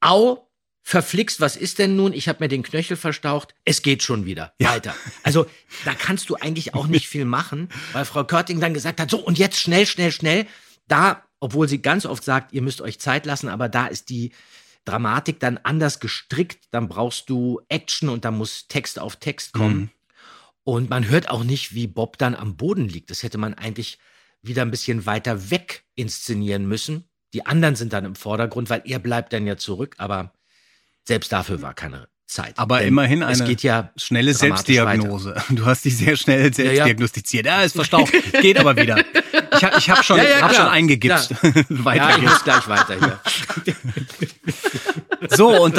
au, verflixt, was ist denn nun? Ich habe mir den Knöchel verstaucht. Es geht schon wieder weiter. Also da kannst du eigentlich auch nicht viel machen, weil Frau Körting dann gesagt hat, so und jetzt schnell, schnell, schnell. Da, obwohl sie ganz oft sagt, ihr müsst euch Zeit lassen, aber da ist die Dramatik dann anders gestrickt. Dann brauchst du Action und da muss Text auf Text kommen. Mhm. Und man hört auch nicht, wie Bob dann am Boden liegt. Das hätte man eigentlich wieder ein bisschen weiter weg inszenieren müssen. Die anderen sind dann im Vordergrund, weil er bleibt dann ja zurück. Aber selbst dafür war keine Zeit. Aber immerhin eine schnelle Selbstdiagnose. Weiter. Du hast dich sehr schnell selbst diagnostiziert. Ja, ist verstaucht. Geht aber wieder. Ich habe schon, schon eingegipst. Ja, weiter geht's gleich weiter hier. So, und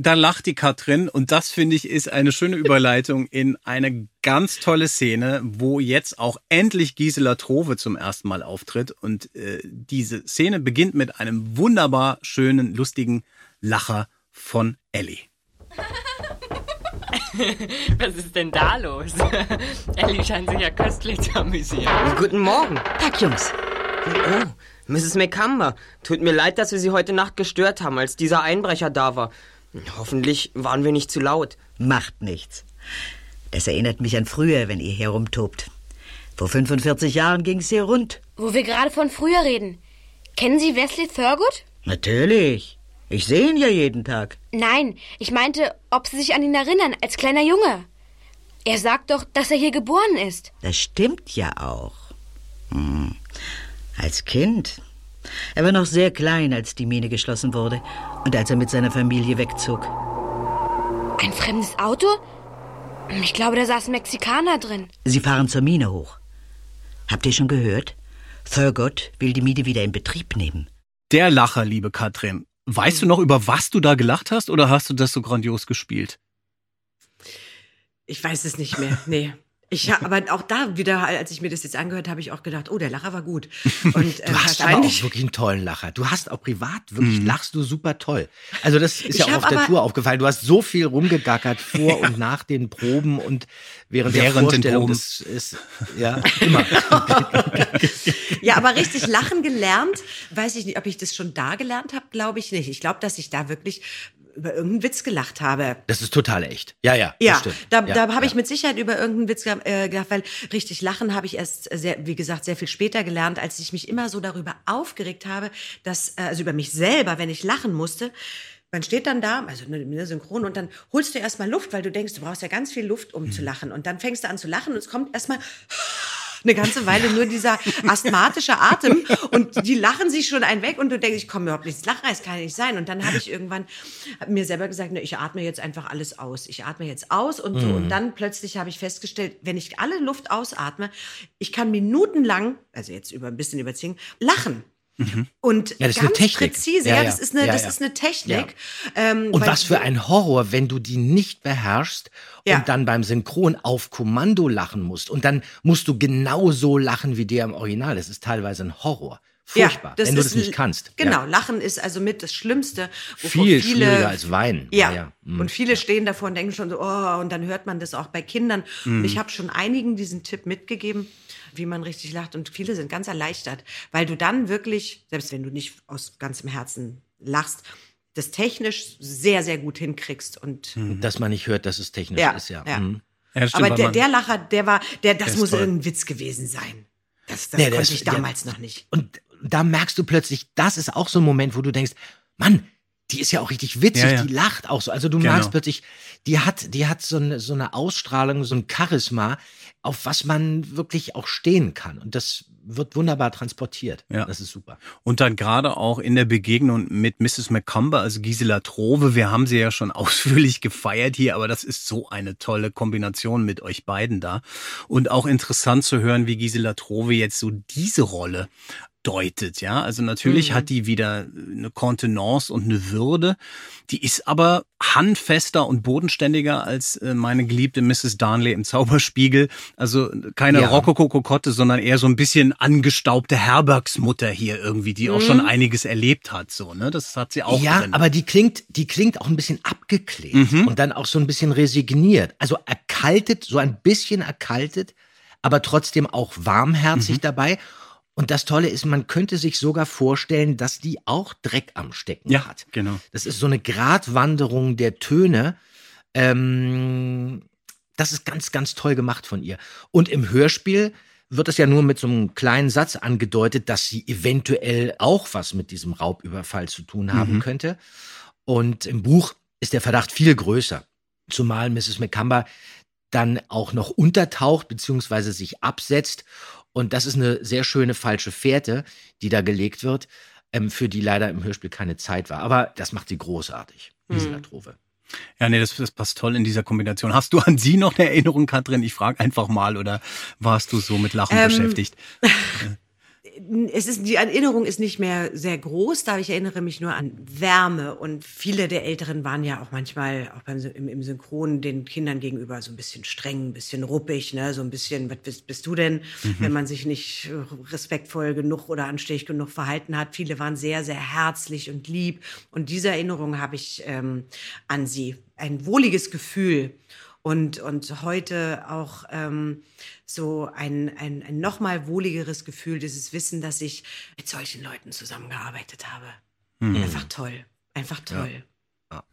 da lacht die Katrin und das, finde ich, ist eine schöne Überleitung in eine ganz tolle Szene, wo jetzt auch endlich Gisela Trowe zum ersten Mal auftritt. Und diese Szene beginnt mit einem wunderbar schönen, lustigen Lacher von Allie. Was ist denn da los? Allie scheint sich ja köstlich zu amüsieren. Guten Morgen. Tag, Jungs. Oh, Mrs. McCumber. Tut mir leid, dass wir Sie heute Nacht gestört haben, als dieser Einbrecher da war. Hoffentlich waren wir nicht zu laut. Macht nichts. Das erinnert mich an früher, wenn ihr herumtobt. Vor 45 Jahren ging es hier rund. Wo wir gerade von früher reden. Kennen Sie Wesley Thurgood? Natürlich. Ich sehe ihn ja jeden Tag. Nein, ich meinte, ob Sie sich an ihn erinnern, als kleiner Junge. Er sagt doch, dass er hier geboren ist. Das stimmt ja auch. Als Kind. Er war noch sehr klein, als die Mine geschlossen wurde und als er mit seiner Familie wegzog. Ein fremdes Auto? Ich glaube, da saßen Mexikaner drin. Sie fahren zur Mine hoch. Habt ihr schon gehört? Thurgood will die Mine wieder in Betrieb nehmen. Der Lacher, liebe Katrin. Weißt du noch, über was du da gelacht hast oder hast du das so grandios gespielt? Ich weiß es nicht mehr, nee. Aber auch da wieder, als ich mir das jetzt angehört, habe ich auch gedacht, oh, der Lacher war gut. Und, du hast aber auch wirklich einen tollen Lacher. Du hast auch privat, wirklich lachst du super toll. Also das ist ja auch auf der Tour aufgefallen. Du hast so viel rumgegackert vor und nach den Proben und während der Vorstellung. Das ist, ja, immer. Ja, aber richtig lachen gelernt, weiß ich nicht, ob ich das schon da gelernt habe, glaube ich nicht. Ich glaube, dass ich da wirklich über irgendeinen Witz gelacht habe. Das ist total echt. Ja, stimmt. Da habe ich mit Sicherheit über irgendeinen Witz gelacht, weil richtig lachen habe ich erst, sehr viel später gelernt, als ich mich immer so darüber aufgeregt habe, dass, also über mich selber, wenn ich lachen musste, man steht dann da, also synchron, und dann holst du erstmal Luft, weil du denkst, du brauchst ja ganz viel Luft, um zu lachen. Und dann fängst du an zu lachen und es kommt erstmal eine ganze Weile nur dieser asthmatische Atem und die lachen sich schon einen weg und du denkst, ich komme überhaupt nicht ins Lachen, das kann ja nicht sein. Und dann habe ich irgendwann mir selber gesagt, ne, ich atme jetzt einfach alles aus. Ich atme jetzt aus und, und dann plötzlich habe ich festgestellt, wenn ich alle Luft ausatme, ich kann minutenlang, also jetzt ein bisschen überziehen, lachen. Mhm. Und das ganz präzise, ist eine Technik. Ja. Und was für ein Horror, wenn du die nicht beherrschst und dann beim Synchron auf Kommando lachen musst. Und dann musst du genauso lachen wie der im Original. Das ist teilweise ein Horror. Furchtbar, ja, wenn du das nicht kannst. Genau, ja. Lachen ist also mit das Schlimmste. Viel schwieriger als Weinen. Ja, ja. Mhm. Und viele stehen davor und denken schon so, oh, und dann hört man das auch bei Kindern. Mhm. Und ich habe schon einigen diesen Tipp mitgegeben, wie man richtig lacht. Und viele sind ganz erleichtert, weil du dann wirklich, selbst wenn du nicht aus ganzem Herzen lachst, das technisch sehr, sehr gut hinkriegst. Und dass man nicht hört, dass es technisch ist, ja. Ja. Mhm. Ja, stimmt, aber der Lacher, das muss toll. Irgendein Witz gewesen sein. Das konnte ich damals noch nicht. Und da merkst du plötzlich, das ist auch so ein Moment, wo du denkst, Mann, die ist ja auch richtig witzig, ja, ja. Die lacht auch so. Also du merkst plötzlich, die hat so eine Ausstrahlung, so ein Charisma, auf was man wirklich auch stehen kann. Und das wird wunderbar transportiert. Ja. Das ist super. Und dann gerade auch in der Begegnung mit Mrs. McCumber, also Gisela Trowe, wir haben sie ja schon ausführlich gefeiert hier, aber das ist so eine tolle Kombination mit euch beiden da. Und auch interessant zu hören, wie Gisela Trowe jetzt so diese Rolle deutet, ja. Also natürlich hat die wieder eine Kontenance und eine Würde. Die ist aber handfester und bodenständiger als meine geliebte Mrs. Darnley im Zauberspiegel. Also keine Rokoko-Kokotte, sondern eher so ein bisschen angestaubte Herbergsmutter hier irgendwie, die auch schon einiges erlebt hat, so, ne? Das hat sie auch drin. Ja, aber die klingt auch ein bisschen abgeklärt und dann auch so ein bisschen resigniert. Also erkaltet, so ein bisschen erkaltet, aber trotzdem auch warmherzig dabei. Und das Tolle ist, man könnte sich sogar vorstellen, dass die auch Dreck am Stecken hat. Genau. Das ist so eine Gratwanderung der Töne. Das ist ganz, ganz toll gemacht von ihr. Und im Hörspiel wird das ja nur mit so einem kleinen Satz angedeutet, dass sie eventuell auch was mit diesem Raubüberfall zu tun haben könnte. Und im Buch ist der Verdacht viel größer. Zumal Mrs. McCumber dann auch noch untertaucht bzw. sich absetzt. Und das ist eine sehr schöne falsche Fährte, die da gelegt wird, für die leider im Hörspiel keine Zeit war. Aber das macht sie großartig, diese Katastrophe. Ja, nee, das passt toll in dieser Kombination. Hast du an sie noch eine Erinnerung, Katrin? Ich frage einfach mal, oder warst du so mit Lachen beschäftigt? Die Erinnerung ist nicht mehr sehr groß, da ich erinnere mich nur an Wärme. Und viele der Älteren waren ja auch manchmal auch im Synchron den Kindern gegenüber so ein bisschen streng, ein bisschen ruppig, ne? So ein bisschen, was bist du denn, wenn man sich nicht respektvoll genug oder anständig genug verhalten hat. Viele waren sehr, sehr herzlich und lieb. Und diese Erinnerung habe ich an sie. Ein wohliges Gefühl. Und heute auch so ein nochmal wohligeres Gefühl, dieses Wissen, dass ich mit solchen Leuten zusammengearbeitet habe. Einfach toll. Ja.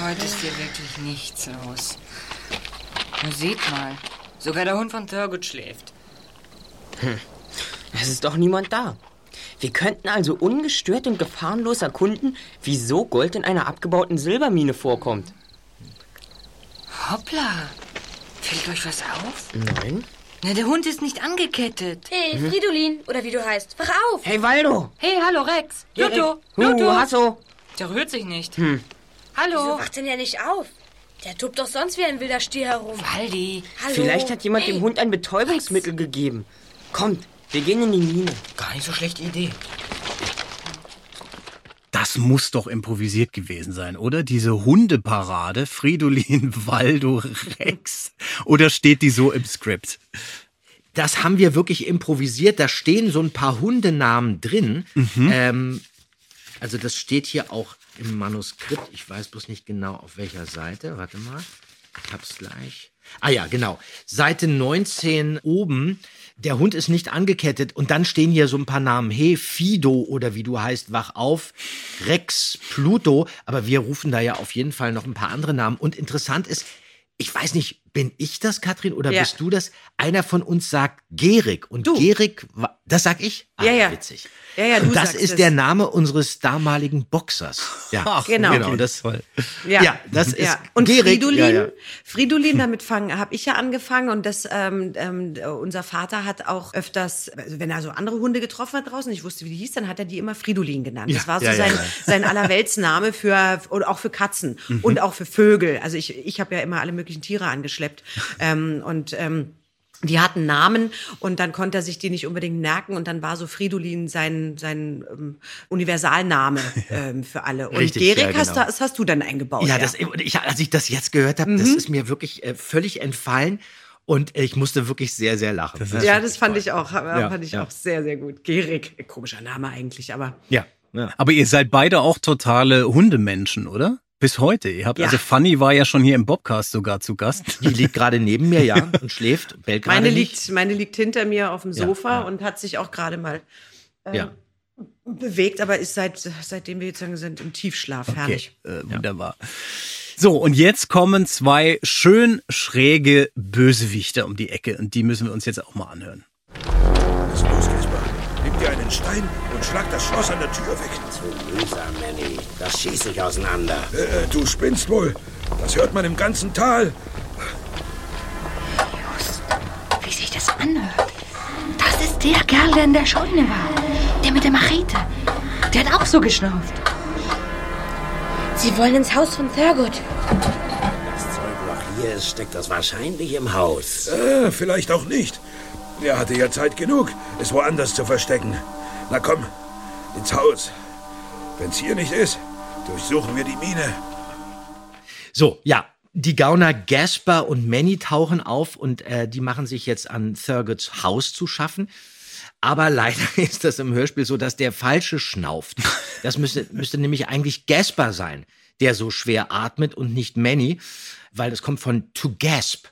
Heute ist hier wirklich nichts los. Nur seht mal, sogar der Hund von Thurgood schläft. Es ist doch niemand da. Wir könnten also ungestört und gefahrenlos erkunden, wieso Gold in einer abgebauten Silbermine vorkommt. Hoppla. Fällt euch was auf? Nein. Na, der Hund ist nicht angekettet. Hey, Fridolin, oder wie du heißt, wach auf. Hey, Waldo. Hey, hallo, Rex. Lotto, Lotto. Hasso. Der rührt sich nicht. Hallo. Wieso wacht denn der nicht auf? Der tobt doch sonst wie ein wilder Stier herum. Waldi. Hallo. Vielleicht hat jemand dem Hund ein Betäubungsmittel gegeben. Kommt. Wir gehen in die Mine. Gar nicht so schlechte Idee. Das muss doch improvisiert gewesen sein, oder? Diese Hundeparade, Fridolin, Waldo, Rex. Oder steht die so im Skript? Das haben wir wirklich improvisiert. Da stehen so ein paar Hundenamen drin. Also das steht hier auch im Manuskript. Ich weiß bloß nicht genau, auf welcher Seite. Warte mal, ich hab's gleich. Ah ja, genau. Seite 19 oben. Der Hund ist nicht angekettet. Und dann stehen hier so ein paar Namen. Hey, Fido oder wie du heißt, wach auf. Rex, Pluto. Aber wir rufen da ja auf jeden Fall noch ein paar andere Namen. Und interessant ist, ich weiß nicht, bin ich das, Katrin, oder bist du das? Einer von uns sagt Gerig. Und Gerig, das sag ich? Ah, ja. Witzig. Ja, du das sagst ist das. Der Name unseres damaligen Boxers. Ja, ach, genau. Das ist toll. Ja, das ist und Gerig. Fridolin, damit habe ich ja angefangen. Und das unser Vater hat auch öfters, wenn er so andere Hunde getroffen hat draußen, ich wusste, wie die hieß, dann hat er die immer Fridolin genannt. Ja, das war so sein Allerweltsname für, oder auch für Katzen und auch für Vögel. Also ich habe ja immer alle möglichen Tiere angeschleppt. Die hatten Namen und dann konnte er sich die nicht unbedingt merken und dann war so Fridolin sein Universalname für alle. Und richtig, Gerig das hast du dann eingebaut. Ja, das, als ich das jetzt gehört habe, das ist mir wirklich völlig entfallen. Und ich musste wirklich sehr, sehr lachen. Das fand ich auch. Fand ich auch sehr, sehr gut. Gehrig. Komischer Name eigentlich, aber. Ja. Aber ihr seid beide auch totale Hundemenschen, oder? Bis heute. Ihr habt also Fanny war ja schon hier im Bobcast sogar zu Gast. Die liegt gerade neben mir, ja, und schläft. Bellt gerade meine liegt hinter mir auf dem Sofa und hat sich auch gerade mal bewegt, aber ist seitdem wir jetzt sind im Tiefschlaf. Okay. Herrlich. Wunderbar. So, und jetzt kommen zwei schön schräge Bösewichter um die Ecke und die müssen wir uns jetzt auch mal anhören. Was ist los, Kasper? Nimm dir einen Stein und schlag das Schloss an der Tür weg. Zu mühsam, Manny. Das schießt sich auseinander. Du spinnst wohl. Das hört man im ganzen Tal. Los, wie sich das anhört. Das ist der Kerl, der in der Scheune war. Der mit der Machete. Der hat auch so geschnauft. Sie wollen ins Haus von Thurgood. Das Zeug noch hier ist, steckt das wahrscheinlich im Haus. Vielleicht auch nicht. Er hatte ja Zeit genug, es woanders zu verstecken. Na komm, ins Haus. Wenn's hier nicht ist, durchsuchen wir die Mine. So, ja. Die Gauner Gasper und Manny tauchen auf und die machen sich jetzt an Thurgoods Haus zu schaffen. Aber leider ist das im Hörspiel so, dass der Falsche schnauft. Das müsste nämlich eigentlich Gasper sein, der so schwer atmet und nicht Manny, weil das kommt von to gasp,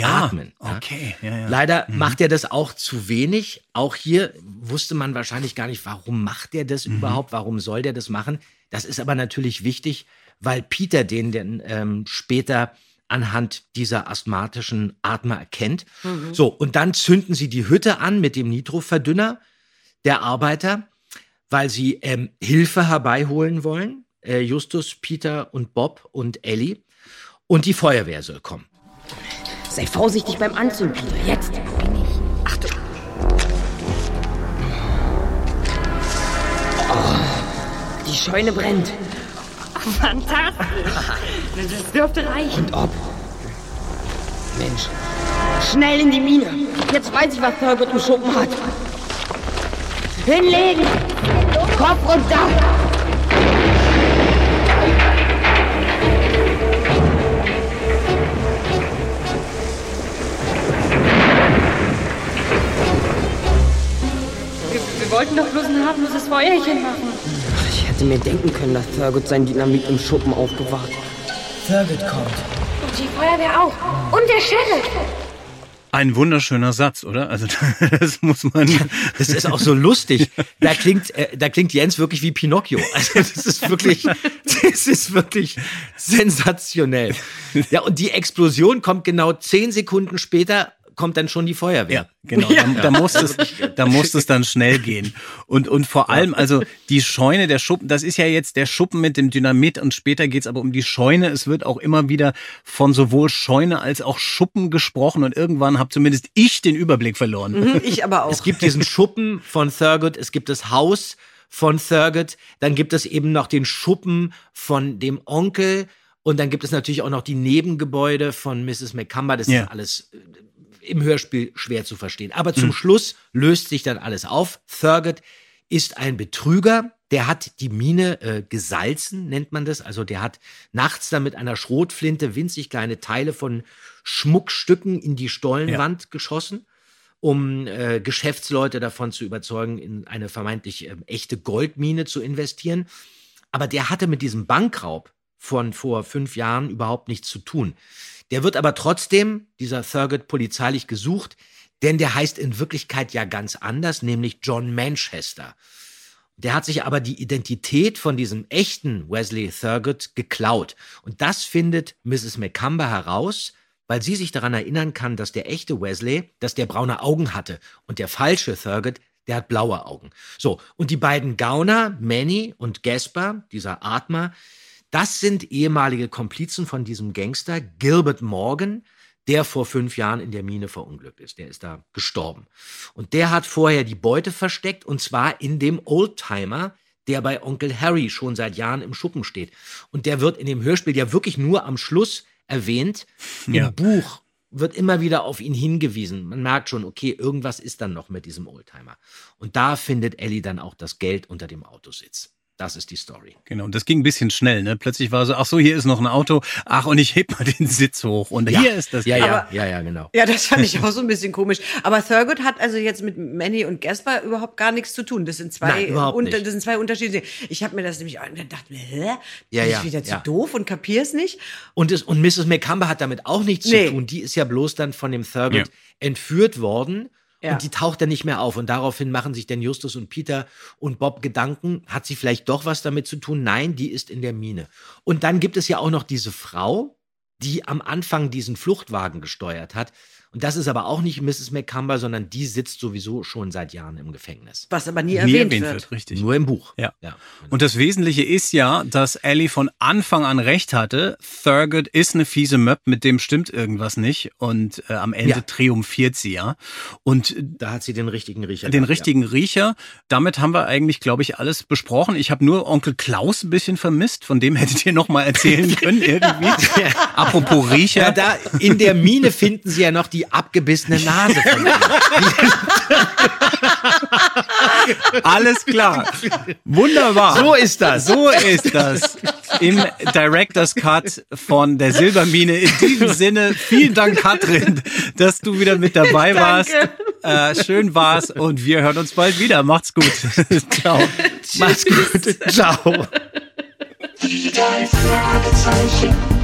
atmen. Okay. Ja. Leider macht er das auch zu wenig. Auch hier wusste man wahrscheinlich gar nicht, warum macht er das überhaupt? Warum soll der das machen? Das ist aber natürlich wichtig, weil Peter den dann später anhand dieser asthmatischen Atmer erkennt. Mhm. So, und dann zünden sie die Hütte an mit dem Nitroverdünner der Arbeiter, weil sie Hilfe herbeiholen wollen. Justus, Peter und Bob und Ellie. Und die Feuerwehr soll kommen. Sei vorsichtig beim Anzünden, Peter. Jetzt bin ich. Achtung. Oh, die Scheune brennt. Fantastisch. Das dürfte reichen. Und ob? Mensch. Schnell in die Mine. Jetzt weiß ich, was Thurgood im Schuppen hat. Hinlegen. Kopf runter. Wir wollten doch bloß ein harmloses Feuerchen machen. Ich hätte mir denken können, dass Thurgood sein Dynamit im Schuppen aufbewahrt. Thurgood kommt. Und die Feuerwehr auch. Und der Sheriff. Ein wunderschöner Satz, oder? Also das muss man... Ja, das ist auch so lustig. Da klingt Jens wirklich wie Pinocchio. Also das ist wirklich sensationell. Ja, und die Explosion kommt genau 10 Sekunden später... kommt dann schon die Feuerwehr. Ja, genau. Ja. Da muss es dann schnell gehen. Und vor allem, also die Scheune, der Schuppen, das ist ja jetzt der Schuppen mit dem Dynamit und später geht's aber um die Scheune. Es wird auch immer wieder von sowohl Scheune als auch Schuppen gesprochen und irgendwann habe zumindest ich den Überblick verloren. Mhm, ich aber auch. Es gibt diesen Schuppen von Thurgood, es gibt das Haus von Thurgood, dann gibt es eben noch den Schuppen von dem Onkel und dann gibt es natürlich auch noch die Nebengebäude von Mrs. McCumber. Das ist alles... im Hörspiel schwer zu verstehen. Aber zum Schluss löst sich dann alles auf. Thurgood ist ein Betrüger. Der hat die Mine gesalzen, nennt man das. Also der hat nachts dann mit einer Schrotflinte winzig kleine Teile von Schmuckstücken in die Stollenwand geschossen, um Geschäftsleute davon zu überzeugen, in eine vermeintlich echte Goldmine zu investieren. Aber der hatte mit diesem Bankraub von vor 5 Jahren überhaupt nichts zu tun. Der wird aber trotzdem, dieser Thurgood, polizeilich gesucht, denn der heißt in Wirklichkeit ja ganz anders, nämlich John Manchester. Der hat sich aber die Identität von diesem echten Wesley Thurgood geklaut. Und das findet Mrs. McCumber heraus, weil sie sich daran erinnern kann, dass der echte Wesley, dass der braune Augen hatte und der falsche Thurgood, der hat blaue Augen. So, und die beiden Gauner, Manny und Gasper, dieser Atmer, das sind ehemalige Komplizen von diesem Gangster Gilbert Morgan, der vor 5 Jahren in der Mine verunglückt ist. Der ist da gestorben. Und der hat vorher die Beute versteckt, und zwar in dem Oldtimer, der bei Onkel Harry schon seit Jahren im Schuppen steht. Und der wird in dem Hörspiel ja wirklich nur am Schluss erwähnt. Im Buch wird immer wieder auf ihn hingewiesen. Man merkt schon, okay, irgendwas ist dann noch mit diesem Oldtimer. Und da findet Ellie dann auch das Geld unter dem Autositz. Das ist die Story. Genau, und das ging ein bisschen schnell, ne? Plötzlich war so, ach so, hier ist noch ein Auto, ach, und ich heb mal den Sitz hoch und ja, hier ist das. Ja, genau. Ja, das fand ich auch so ein bisschen komisch. Aber Thurgood hat also jetzt mit Manny und Gaspar überhaupt gar nichts zu tun. Das sind zwei unterschiedliche. Ich habe mir das nämlich und dann dachte mir, bin ich wieder zu doof und kapier's nicht. Und Mrs. McCumber hat damit auch nichts zu tun. Die ist ja bloß dann von dem Thurgood entführt worden. Ja. Und die taucht dann nicht mehr auf. Und daraufhin machen sich dann Justus und Peter und Bob Gedanken, hat sie vielleicht doch was damit zu tun? Nein, die ist in der Mine. Und dann gibt es ja auch noch diese Frau, die am Anfang diesen Fluchtwagen gesteuert hat. Und das ist aber auch nicht Mrs. McCumber, sondern die sitzt sowieso schon seit Jahren im Gefängnis. Was aber nie erwähnt wird. Richtig. Nur im Buch. Ja. Und das Wesentliche ist ja, dass Allie von Anfang an recht hatte. Thurgood ist eine fiese Möb, mit dem stimmt irgendwas nicht. Und am Ende triumphiert sie ja. Und da hat sie den richtigen Riecher. Den richtigen Riecher. Damit haben wir eigentlich, glaube ich, alles besprochen. Ich habe nur Onkel Klaus ein bisschen vermisst. Von dem hättet ihr noch mal erzählen können irgendwie. Apropos Riecher. Ja, da in der Mine finden sie ja noch die abgebissene Nase von ihm. Alles klar. Wunderbar. So ist das. Im Director's Cut von der Silbermine. In diesem Sinne, vielen Dank, Katrin, dass du wieder mit dabei warst. Schön war's und wir hören uns bald wieder. Macht's gut. Ciao. Tschüss. Macht's gut. Ciao. Die drei Fragezeichen.